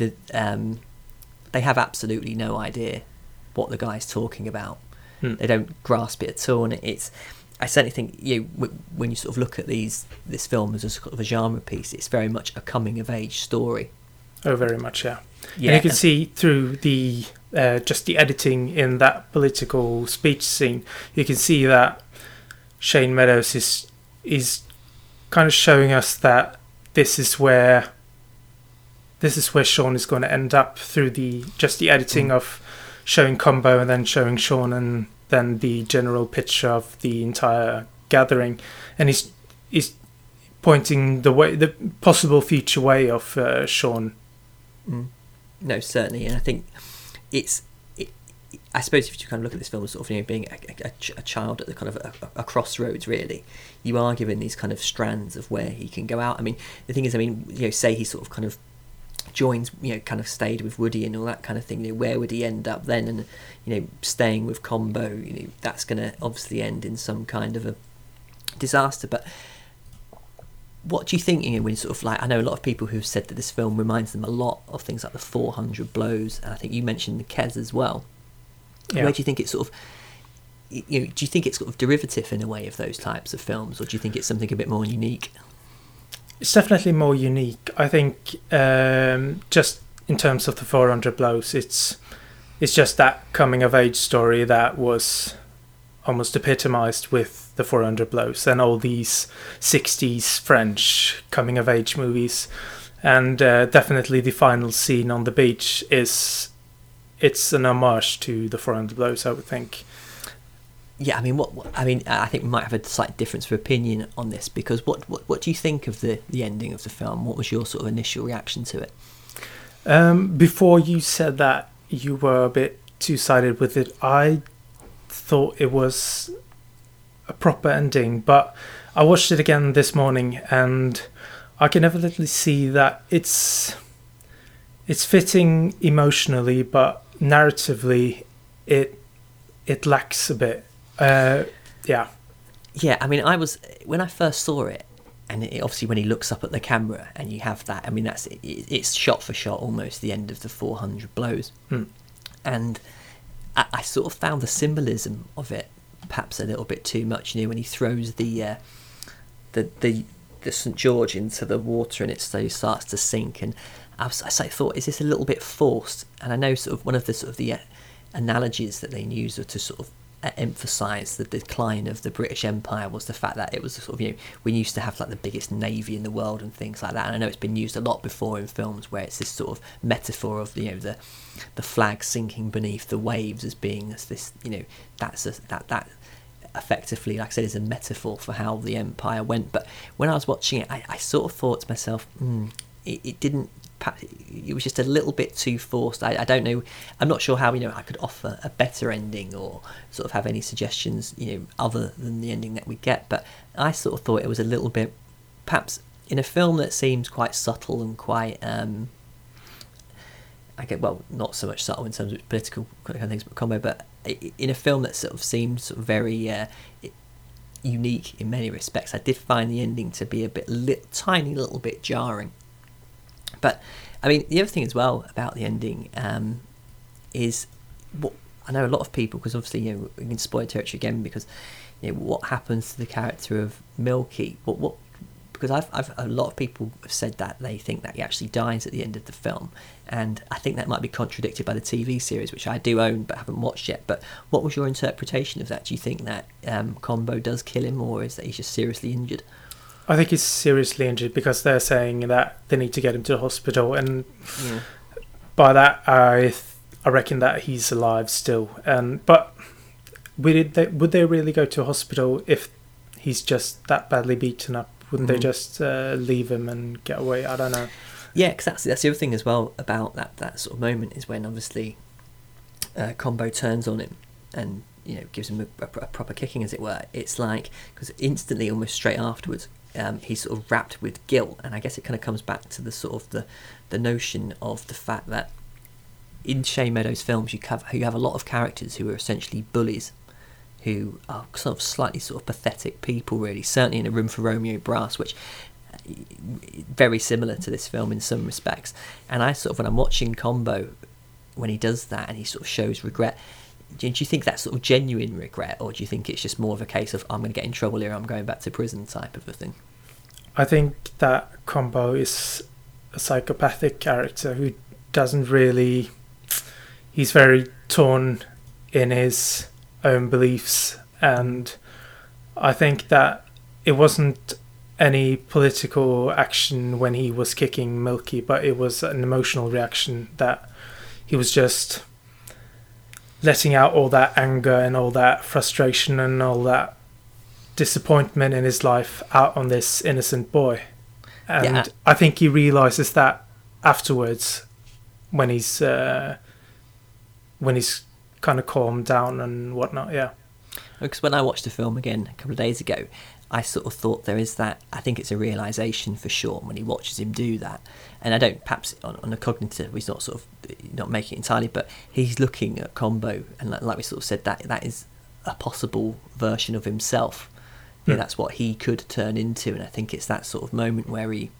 they have absolutely no idea what the guy's talking about. They don't grasp it at all. And I certainly think, you know, when you sort of look at this film as a sort of a genre piece, it's very much a coming of age story. Oh, very much, yeah. And you can see through the just the editing in that political speech scene, you can see that Shane Meadows is kind of showing us that this is where this is where Sean is going to end up through the editing of showing Combo and then showing Sean and then the general picture of the entire gathering. And he's pointing the way, the possible future way of Sean. Mm. No, certainly. And I think I suppose if you kind of look at this film as sort of, you know, being a child at the kind of a crossroads, really, you are given these kind of strands of where he can go out. I mean, the thing is, I mean, you know, say he sort of kind of joins, you know, kind of stayed with Woody and all that kind of thing, you know, where would he end up then? And, you know, staying with Combo, you know, that's going to obviously end in some kind of a disaster. But what do you think, you know, when sort of like, I know a lot of people who've said that this film reminds them a lot of things like the 400 Blows, and I think you mentioned the Kes as well. Yeah. Where do you think it's sort of, you know, do you think it's sort of derivative in a way of those types of films, or do you think it's something a bit more unique? It's definitely more unique. I think just in terms of the 400 Blows, it's just that coming of age story that was almost epitomised with the 400 Blows and all these 60s French coming of age movies. And definitely the final scene on the beach it's an homage to the 400 Blows, I would think. Yeah, I mean, I think we might have a slight difference of opinion on this, because what do you think of the ending of the film? What was your sort of initial reaction to it? Before you said that you were a bit two-sided with it, I thought it was a proper ending, but I watched it again this morning and I can evidently see that it's fitting emotionally, but narratively it lacks a bit. Yeah, I mean, I was, when I first saw it, and it, obviously when he looks up at the camera and you have that, I mean, that's it's shot for shot almost the end of the 400 Blows. Mm. And I sort of found the symbolism of it perhaps a little bit too much, you know, when he throws the St. George into the water and it slowly starts to sink. And I thought, is this a little bit forced? And I know sort of one of the sort of the analogies that they used to sort of emphasise the decline of the British Empire was the fact that it was sort of, you know, we used to have like the biggest navy in the world and things like that. And I know it's been used a lot before in films where it's this sort of metaphor of, you know, the flag sinking beneath the waves as being this, you know, that effectively, like I said, is a metaphor for how the empire went. But when I was watching it, I sort of thought to myself, it didn't. It was just a little bit too forced. I don't know. I'm not sure how, you know, I could offer a better ending or sort of have any suggestions, you know, other than the ending that we get. But I sort of thought it was a little bit, perhaps in a film that seems quite subtle and quite, not so much subtle in terms of political kind of things, but Combo. But in a film that sort of seemed sort of very unique in many respects, I did find the ending to be a bit tiny little bit jarring. But I mean, the other thing as well about the ending is what I know a lot of people, because obviously, you know, we can spoil territory again, because, you know, what happens to the character of Milky? What? Because a lot of people have said that they think that he actually dies at the end of the film, and I think that might be contradicted by the TV series, which I do own but haven't watched yet. But what was your interpretation of that? Do you think that Combo does kill him, or is that he's just seriously injured? I think he's seriously injured, because they're saying that they need to get him to the hospital, and yeah. By that I reckon that he's alive still. But would they really go to a hospital if he's just that badly beaten up? Wouldn't they just leave him and get away? I don't know. Yeah, because that's the other thing as well about that sort of moment is when obviously Combo turns on him and, you know, gives him a proper kicking, as it were. It's like, because instantly, almost straight afterwards, he's sort of wrapped with guilt. And I guess it kind of comes back to the sort of the notion of the fact that in Shane Meadows films you have a lot of characters who are essentially bullies, who are sort of slightly sort of pathetic people, really, certainly in A Room for Romeo Brass, which very similar to this film in some respects. And I sort of, when I'm watching Combo, when he does that and he sort of shows regret, do you think that's sort of genuine regret, or do you think it's just more of a case of, I'm going to get in trouble here, I'm going back to prison type of a thing? I think that Combo is a psychopathic character who doesn't really... He's very torn in his own beliefs, and I think that it wasn't any political action when he was kicking Milky, but it was an emotional reaction that he was just letting out all that anger and all that frustration and all that disappointment in his life out on this innocent boy. And yeah. I think he realises that afterwards when he's kind of calmed down and whatnot, yeah. Because when I watched the film again a couple of days ago, I sort of thought there is that, I think it's a realisation for Sean when he watches him do that. And I don't, perhaps on a cognitive, he's not sort of, not making it entirely, but he's looking at Combo, and like we sort of said, that is a possible version of himself. Yeah, that's what he could turn into, and I think it's that sort of moment where he,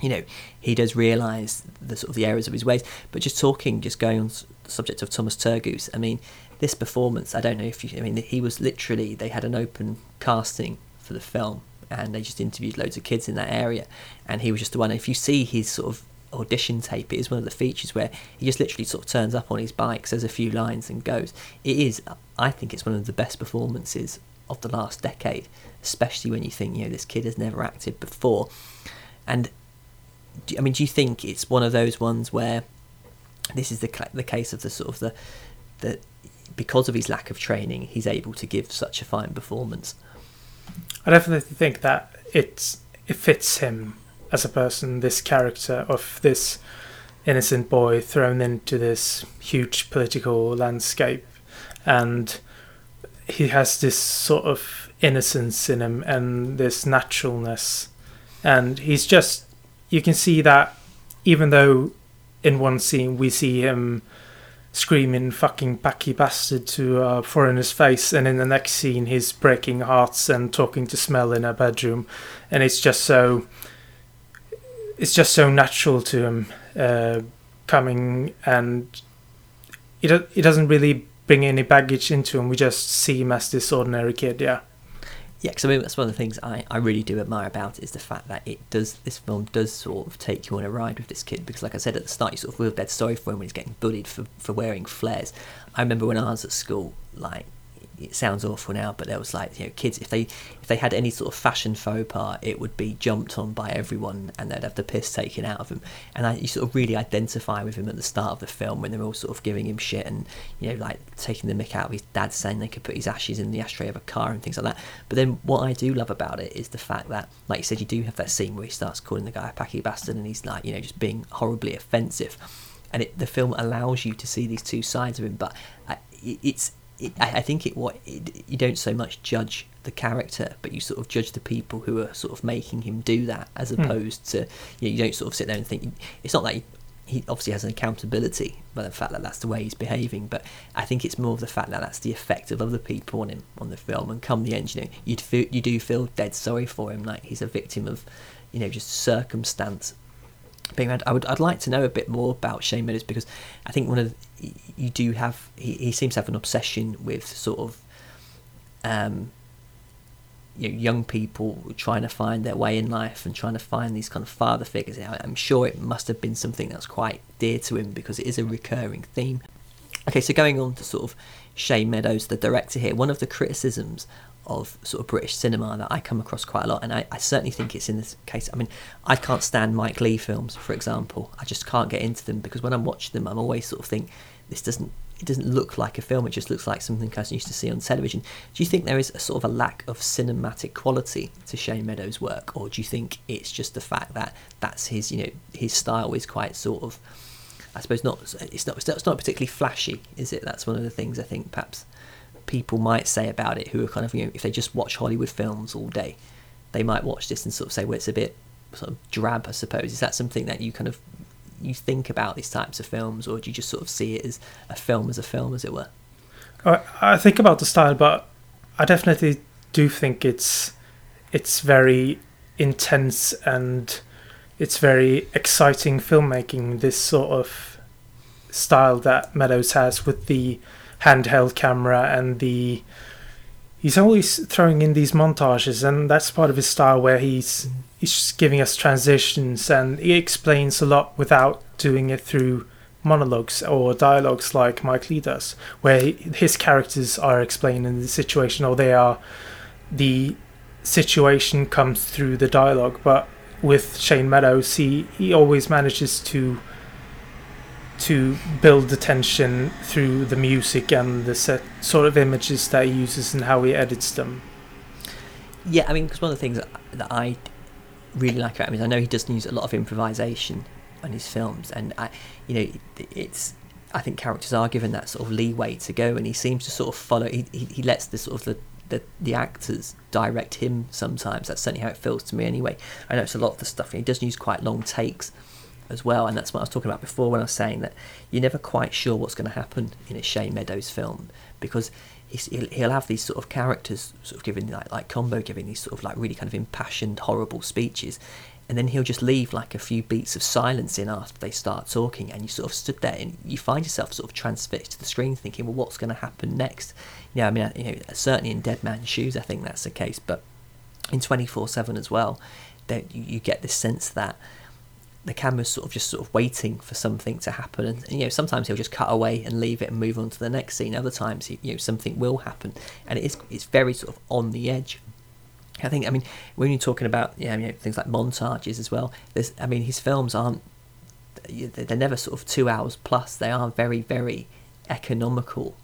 you know, he does realise the sort of the errors of his ways. But just going on the subject of Thomas Turgoose, I mean, this performance, I don't know if you, I mean, he was literally, they had an open casting for the film, and they just interviewed loads of kids in that area, and he was just the one. If you see his sort of audition tape, it is one of the features where he just literally sort of turns up on his bike, says a few lines and goes. It is, I think it's one of the best performances of the last decade, especially when you think, you know, this kid has never acted before. And I mean, do you think it's one of those ones where this is the case of the sort of the because of his lack of training, he's able to give such a fine performance? I definitely think that it fits him as a person, this character of this innocent boy thrown into this huge political landscape, and he has this sort of innocence in him and this naturalness, and he's just, you can see that even though in one scene we see him screaming "fucking packy bastard" to a foreigner's face, and in the next scene he's breaking hearts and talking to Smell in her bedroom, and it's just so natural to him coming, and it doesn't really bring any baggage into him. We just see him as this ordinary kid, yeah. Yeah, because I mean, that's one of the things I really do admire about it, is the fact that this film does sort of take you on a ride with this kid, because like I said at the start, you sort of feel bad sorry for him when he's getting bullied for wearing flares. I remember when I was at school, like, it sounds awful now, but there was, like, you know, kids, if they had any sort of fashion faux pas, it would be jumped on by everyone and they'd have the piss taken out of him. And you sort of really identify with him at the start of the film when they're all sort of giving him shit and, you know, like, taking the mick out of his dad, saying they could put his ashes in the ashtray of a car and things like that. But then what I do love about it is the fact that, like you said, you do have that scene where he starts calling the guy a packy bastard and he's, like, you know, just being horribly offensive. And the film allows you to see these two sides of him, but you don't so much judge the character, but you sort of judge the people who are sort of making him do that, as opposed to, you know, you don't sort of sit there and think, it's not like he obviously has an accountability by the fact that that's the way he's behaving, but I think it's more of the fact that that's the effect of other people on him, on the film, and come the end, you know, you do feel dead sorry for him, like he's a victim of, you know, just circumstance. I'd like to know a bit more about Shane Meadows, because I think he seems to have an obsession with sort of you know, young people trying to find their way in life and trying to find these kind of father figures. I'm sure it must have been something that's quite dear to him, because it is a recurring theme. Okay, so going on to sort of Shane Meadows, the director here, one of the criticisms of sort of British cinema that I come across quite a lot, and I certainly think it's in this case, I mean, I can't stand Mike Leigh films, for example. I just can't get into them, because when I'm watching them, I'm always sort of think, it doesn't look like a film, it just looks like something I used to see on television. Do you think there is a sort of a lack of cinematic quality to Shane Meadows' work, or do you think it's just the fact that that's his, you know, his style is quite sort of, I suppose, it's not particularly flashy, is it? That's one of the things I think perhaps people might say about it, who are kind of, you know, if they just watch Hollywood films all day, they might watch this and sort of say, well, it's a bit sort of drab, I suppose. Is that something that you kind of, you think about these types of films, or do you just sort of see it as a film, as it were? I think about the style, but I definitely do think it's very intense and it's very exciting filmmaking, this sort of style that Meadows has with the handheld camera, and he's always throwing in these montages, and that's part of his style where he's just giving us transitions, and he explains a lot without doing it through monologues or dialogues like Mike Leigh does, where his characters are explaining the situation, or they are the situation comes through the dialogue, but with Shane Meadows, he always manages to build the tension through the music and the set sort of images that he uses and how he edits them. Yeah, I mean, because one of the things that I really like about him is I know he doesn't use a lot of improvisation on his films, and I think characters are given that sort of leeway to go, and he seems to sort of follow. He lets the sort of the actors direct him sometimes. That's certainly how it feels to me anyway. I know it's a lot of the stuff, and he does use quite long takes as well, and that's what I was talking about before when I was saying that you're never quite sure what's going to happen in a Shane Meadows film, because he'll have these sort of characters sort of giving like Combo giving these sort of like really kind of impassioned horrible speeches, and then he'll just leave like a few beats of silence in after they start talking, and you sort of stood there and you find yourself sort of transfixed to the screen thinking, well, what's going to happen next? Yeah, I mean, certainly in Dead Man's Shoes I think that's the case, but in 24/7 as well, that you get this sense that the camera's sort of just sort of waiting for something to happen, and sometimes he'll just cut away and leave it and move on to the next scene. Other times something will happen, and it's very sort of on the edge. I think, I mean, when you're talking about things like montages as well, his films aren't, they're never sort of 2 hours plus. They are very, very economical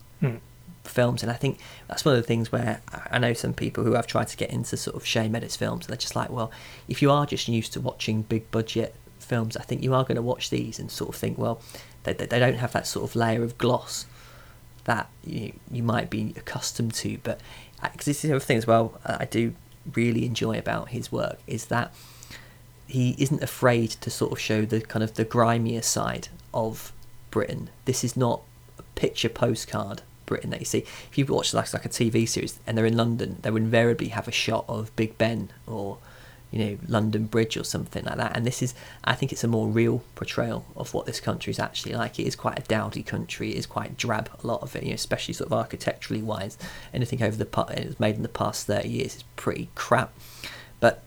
films, and I think that's one of the things where I know some people who have tried to get into sort of Shane Meadows films, and they're just like, well, if you are just used to watching big budget films, I think you are going to watch these and sort of think, well, they don't have that sort of layer of gloss that you might be accustomed to. But because this is another thing as well I do really enjoy about his work, is that he isn't afraid to sort of show the kind of the grimier side of Britain. This is not a picture postcard Britain that you see. If you watch like a TV series and they're in London, they would invariably have a shot of Big Ben or London Bridge or something like that, and this is, I think it's a more real portrayal of what this country is actually like. It is quite a dowdy country, it is quite drab, a lot of it, especially sort of architecturally wise. Anything over it was made in the past 30 years is pretty crap. But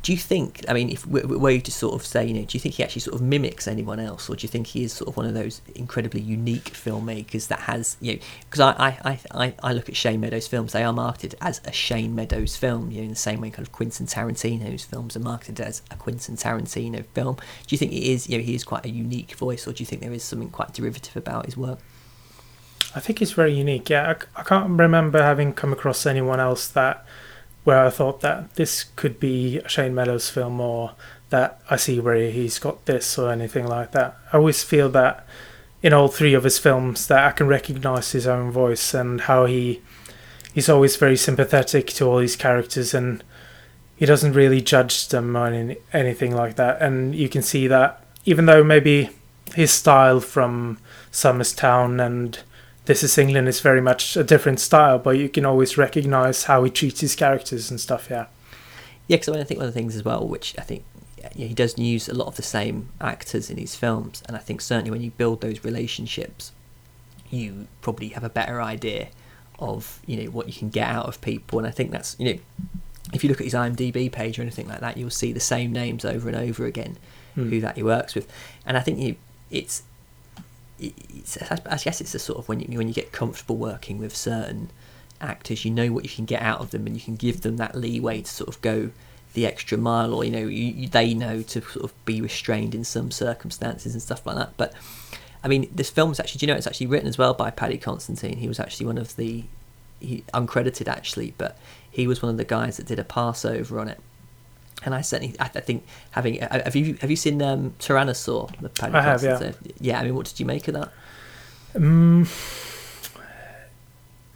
do you think, I mean, if were you to sort of say, do you think he actually sort of mimics anyone else, or do you think he is sort of one of those incredibly unique filmmakers that has, because I look at Shane Meadows films, they are marketed as a Shane Meadows film, in the same way kind of Quentin Tarantino's films are marketed as a Quentin Tarantino film. Do you think he is, he is quite a unique voice, or do you think there is something quite derivative about his work? I think he's very unique, yeah. I can't remember having come across anyone else that where I thought that this could be a Shane Meadows film, or that I see where he's got this or anything like that. I always feel that in all three of his films that I can recognise his own voice, and how he's always very sympathetic to all his characters, and he doesn't really judge them or anything like that. And you can see that, even though maybe his style from Somers Town and This Is England is very much a different style, but you can always recognise how he treats his characters and stuff, yeah. Yeah, because I think one of the things as well, which I think he does use a lot of the same actors in his films, and I think certainly when you build those relationships, you probably have a better idea of, what you can get out of people. And I think that's, if you look at his IMDb page or anything like that, you'll see the same names over and over again, who that he works with. And I think I guess it's a sort of, when you get comfortable working with certain actors, what you can get out of them, and you can give them that leeway to sort of go the extra mile, or they know to sort of be restrained in some circumstances and stuff like that. But I mean, this film's actually, it's actually written as well by Paddy Considine. He was actually one of the uncredited actually, but he was one of the guys that did a passover on it. And I think having, have you seen Tyrannosaur? I have, yeah. Yeah, I mean, what did you make of that?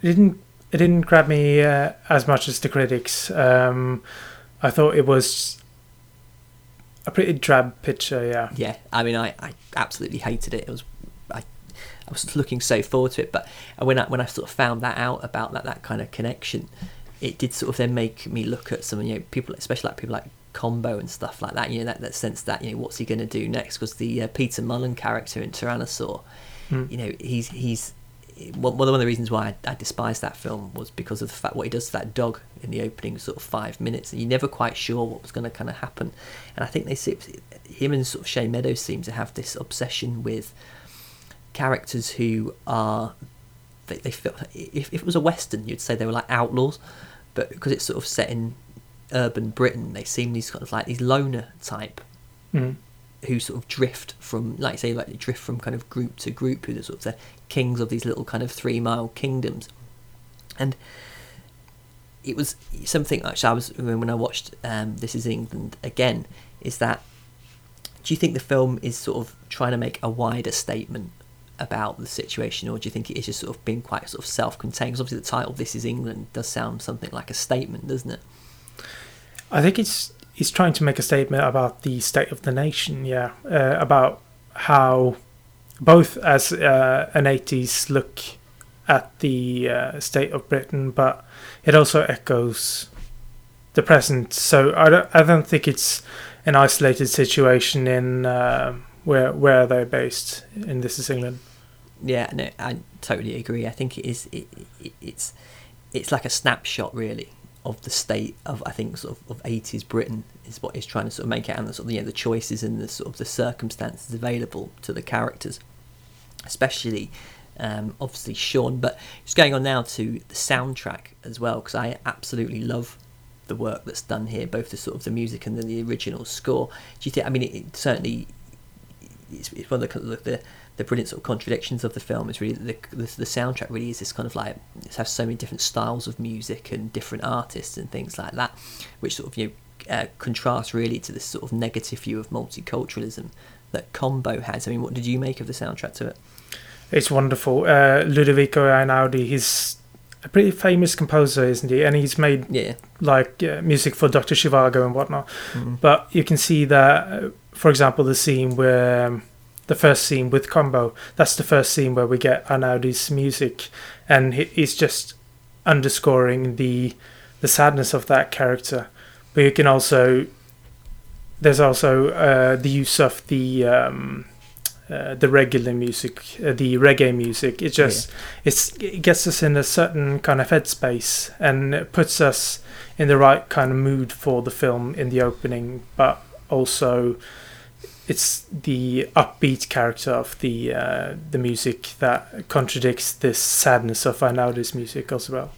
It didn't grab me as much as the critics. I thought it was a pretty drab picture, yeah. Yeah, I mean, I absolutely hated it. It was, I was looking so forward to it, but when I sort of found that out about that kind of connection, it did sort of then make me look at some, people, especially like people like Combo and stuff like that, that sense that, what's he going to do next? Because the Peter Mullan character in Tyrannosaur, he's one of the reasons why I despise that film was because of the fact what he does to that dog in the opening sort of 5 minutes, and you're never quite sure what was going to kind of happen. And I think him and sort of Shane Meadows seem to have this obsession with characters who are, they feel, if it was a Western, you'd say they were like outlaws, but because it's sort of set in urban Britain, they seem these kind of like these loner type who sort of drift from, like you say, like they drift from kind of group to group, who are sort of the kings of these little kind of 3 mile kingdoms. And it was something actually I was when I watched This Is England again, is that do you think the film is sort of trying to make a wider statement about the situation, or do you think it is just sort of being quite sort of self-contained? Because obviously the title This Is England does sound something like a statement, doesn't it? I think it's trying to make a statement about the state of the nation, about how both as an 80s look at the state of Britain, but it also echoes the present. So I don't think it's an isolated situation in where are they based in This Is England. Yeah, no, I totally agree. I think it is. It's like a snapshot, really, of the state of, I think, sort of 80s Britain is what it's trying to sort of make out, and the sort of, you know, the choices and the sort of the circumstances available to the characters, especially obviously Sean. But just going on now to the soundtrack as well, because I absolutely love the work that's done here, both the sort of the music and then the original score. Do you think? I mean, it certainly it's one of the brilliant sort of contradictions of the film is really the soundtrack really is this kind of like, it has so many different styles of music and different artists and things like that, which sort of, you know, contrasts really to this sort of negative view of multiculturalism that Combo has. I mean, what did you make of the soundtrack to it? It's wonderful. Ludovico Einaudi, he's a pretty famous composer, isn't he? And he's made music for Dr. Zhivago and whatnot. Mm-hmm. But you can see that, for example, the scene where the first scene with Combo, that's the first scene where we get Einaudi's music, and he's just underscoring the sadness of that character. But you can also, there's also the use of the regular music, the reggae music. It just it gets us in a certain kind of headspace and it puts us in the right kind of mood for the film in the opening, but also it's the upbeat character of the music that contradicts this sadness of Einaudi's music as well.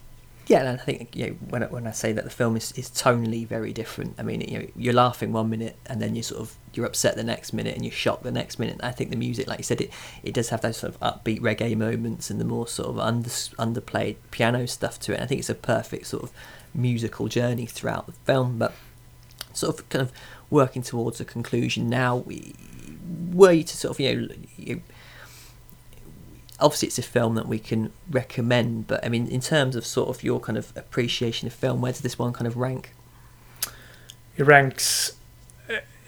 Yeah, and I think, you know, when I say that the film is tonally very different, I mean, you know, you're laughing 1 minute and then you're upset the next minute and you're shocked the next minute. And I think the music, like you said, it does have those sort of upbeat reggae moments and the more sort of underplayed piano stuff to it. And I think it's a perfect sort of musical journey throughout the film. But sort of kind of working towards a conclusion now, were you to sort of, you know, obviously it's a film that we can recommend, but I mean, in terms of sort of your kind of appreciation of film, where does this one kind of rank? It ranks,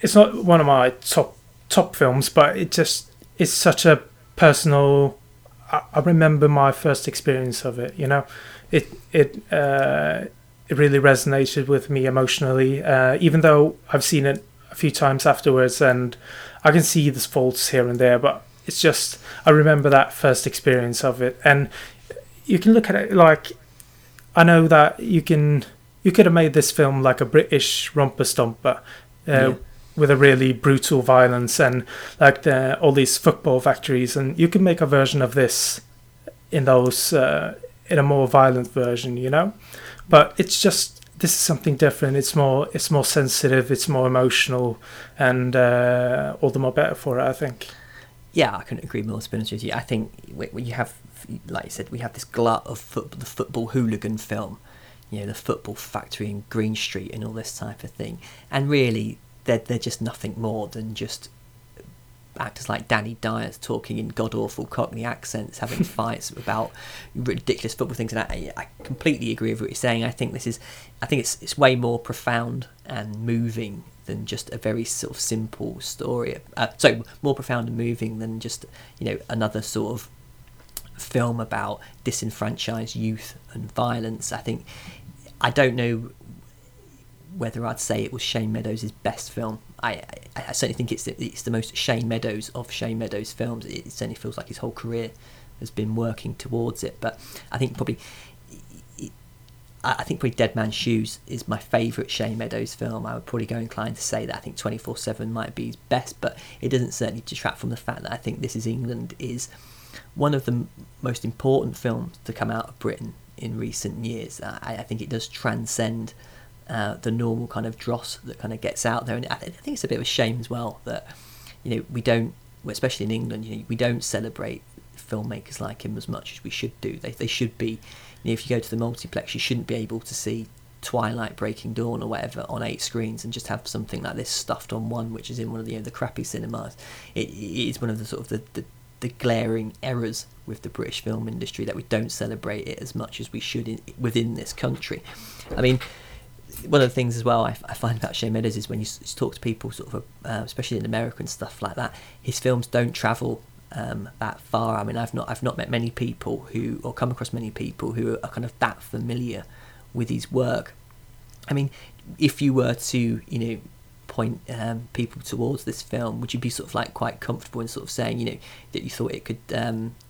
it's not one of my top films, but it's such a personal, I remember my first experience of it, you know, it really resonated with me emotionally, even though I've seen it a few times afterwards and I can see the faults here and there, but it's just, I remember that first experience of it. And you can look at it like, I know that you could have made this film like a British romper stomper with a really brutal violence and like all these football factories, and you can make a version of this in those in a more violent version, you know. But it's just, this is something different. It's more sensitive, it's more emotional, and all the more better for it, I think. Yeah, I couldn't agree more, to be honest with you. I think you have, like you said, we have this glut of the football hooligan film, you know, the football factory in Green Street and all this type of thing. And really, they're just nothing more than just actors like Danny Dyer's talking in god-awful Cockney accents, having fights about ridiculous football things. And I completely agree with what you're saying. I think it's way more profound and moving than just a very sort of simple story. More profound and moving than just, you know, another sort of film about disenfranchised youth and violence. I think, I don't know whether I'd say it was Shane Meadows' best film. I certainly think it's the most Shane Meadows of Shane Meadows films. It certainly feels like his whole career has been working towards it. But I think probably Dead Man's Shoes is my favourite Shane Meadows film. I would probably go inclined to say that. I think 24-7 might be his best, but it doesn't certainly detract from the fact that I think This Is England is one of the most important films to come out of Britain in recent years. I think it does transcend the normal kind of dross that kind of gets out there. And I think it's a bit of a shame as well that, you know, we don't, especially in England, you know, we don't celebrate filmmakers like him as much as we should do. They should be, you know, if you go to the multiplex, you shouldn't be able to see Twilight, Breaking Dawn or whatever on 8 screens and just have something like this stuffed on one, which is in one of the, you know, the crappy cinemas. It is one of the sort of the glaring errors with the British film industry, that we don't celebrate it as much as we should within this country. I mean, one of the things as well I find about Shane Meadows is when you talk to people sort of, especially in America and stuff like that, his films don't travel that far. I mean, I've not met many people who, or come across many people who are kind of that familiar with his work. I mean, if you were to, you know, point people towards this film, would you be sort of like quite comfortable in sort of saying, you know, that you thought it could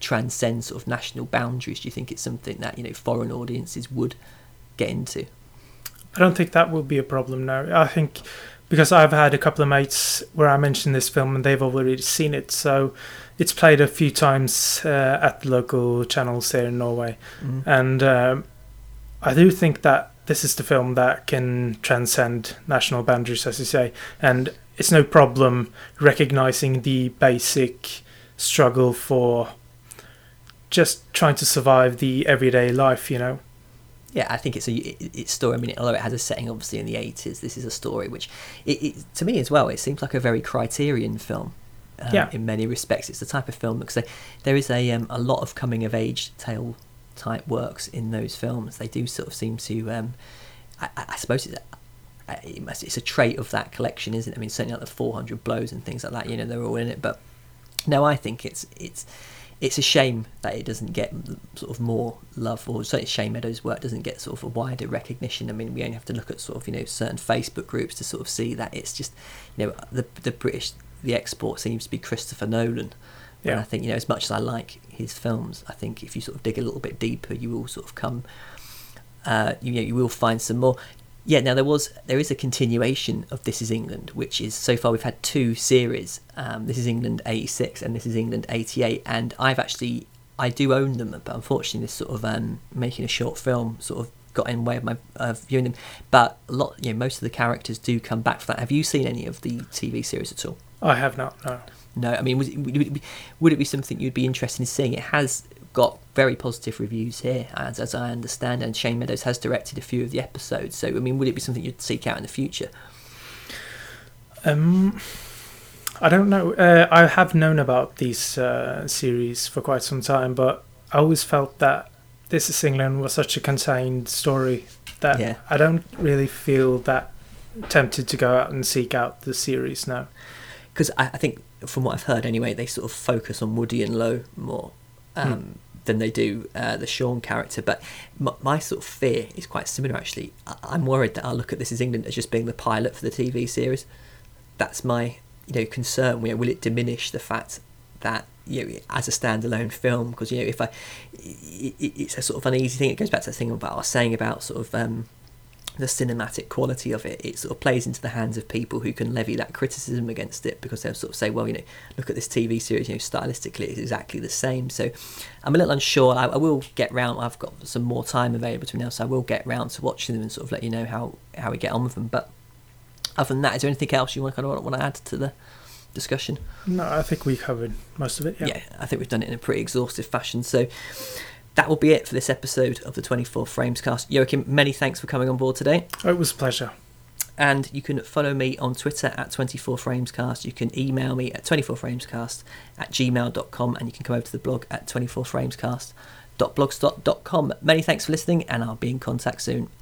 transcend sort of national boundaries? Do you think it's something that, you know, foreign audiences would get into? I don't think that will be a problem now. I think because I've had a couple of mates where I mentioned this film and they've already seen it, so it's played a few times at the local channels here in Norway. Mm-hmm. And I do think that this is the film that can transcend national boundaries, as you say, and it's no problem recognizing the basic struggle for just trying to survive the everyday life, you know. Yeah, I think it's story. I mean, although it has a setting obviously in the 80s, this is a story which, to me as well, it seems like a very Criterion film. In many respects, it's the type of film, because there is a lot of coming of age tale type works in those films. They do sort of seem to, I suppose it's a trait of that collection, isn't it? I mean, certainly like the 400 Blows and things like that, you know, they're all in it. But no, I think it's a shame that it doesn't get sort of more love, or certainly Shane Meadows' work doesn't get sort of a wider recognition. I mean, we only have to look at sort of, you know, certain Facebook groups to sort of see that it's just, you know, the British, the export seems to be Christopher Nolan. Yeah. And I think, you know, as much as I like his films, I think if you sort of dig a little bit deeper, you will sort of come, you know, you will find some more. Yeah, now there is a continuation of This Is England, which is, so far we've had 2 series, This Is England 86 and This Is England 88, and I do own them, but unfortunately this sort of making a short film sort of got in the way of my viewing them. But a lot, you know, most of the characters do come back for that. Have you seen any of the TV series at all? I have not, no. No, I mean, would it be something you'd be interested in seeing? It has got very positive reviews here, as I understand, and Shane Meadows has directed a few of the episodes. So, I mean, would it be something you'd seek out in the future? I don't know. I have known about these series for quite some time, but I always felt that This Is England was such a contained story that I don't really feel that tempted to go out and seek out the series now. Because I think, from what I've heard anyway, they sort of focus on Woody and Lowe more than they do the Sean character. But my sort of fear is quite similar, actually. I'm worried that I'll look at This Is England as just being the pilot for the TV series. That's my, you know, concern. You know, will it diminish the fact that, you know, as a standalone film? Because, you know, it's a sort of uneasy thing. It goes back to the thing about I was saying about sort of the cinematic quality of it. It sort of plays into the hands of people who can levy that criticism against it, because they'll sort of say, well, you know, look at this TV series, you know, stylistically it's exactly the same. So I'm a little unsure. I will get round. I've got some more time available to me now, so I will get round to watching them and sort of let you know how we get on with them. But other than that, is there anything else you want to add to the discussion? No, I think we covered most of it. Yeah, I think we've done it in a pretty exhaustive fashion. So that will be it for this episode of the 24 Frames Cast. Joakim, many thanks for coming on board today. It was a pleasure. And you can follow me on Twitter at 24 Frames Cast. You can email me at 24framescast@gmail.com, and you can come over to the blog at 24framescast.blogspot.com. Many thanks for listening, and I'll be in contact soon.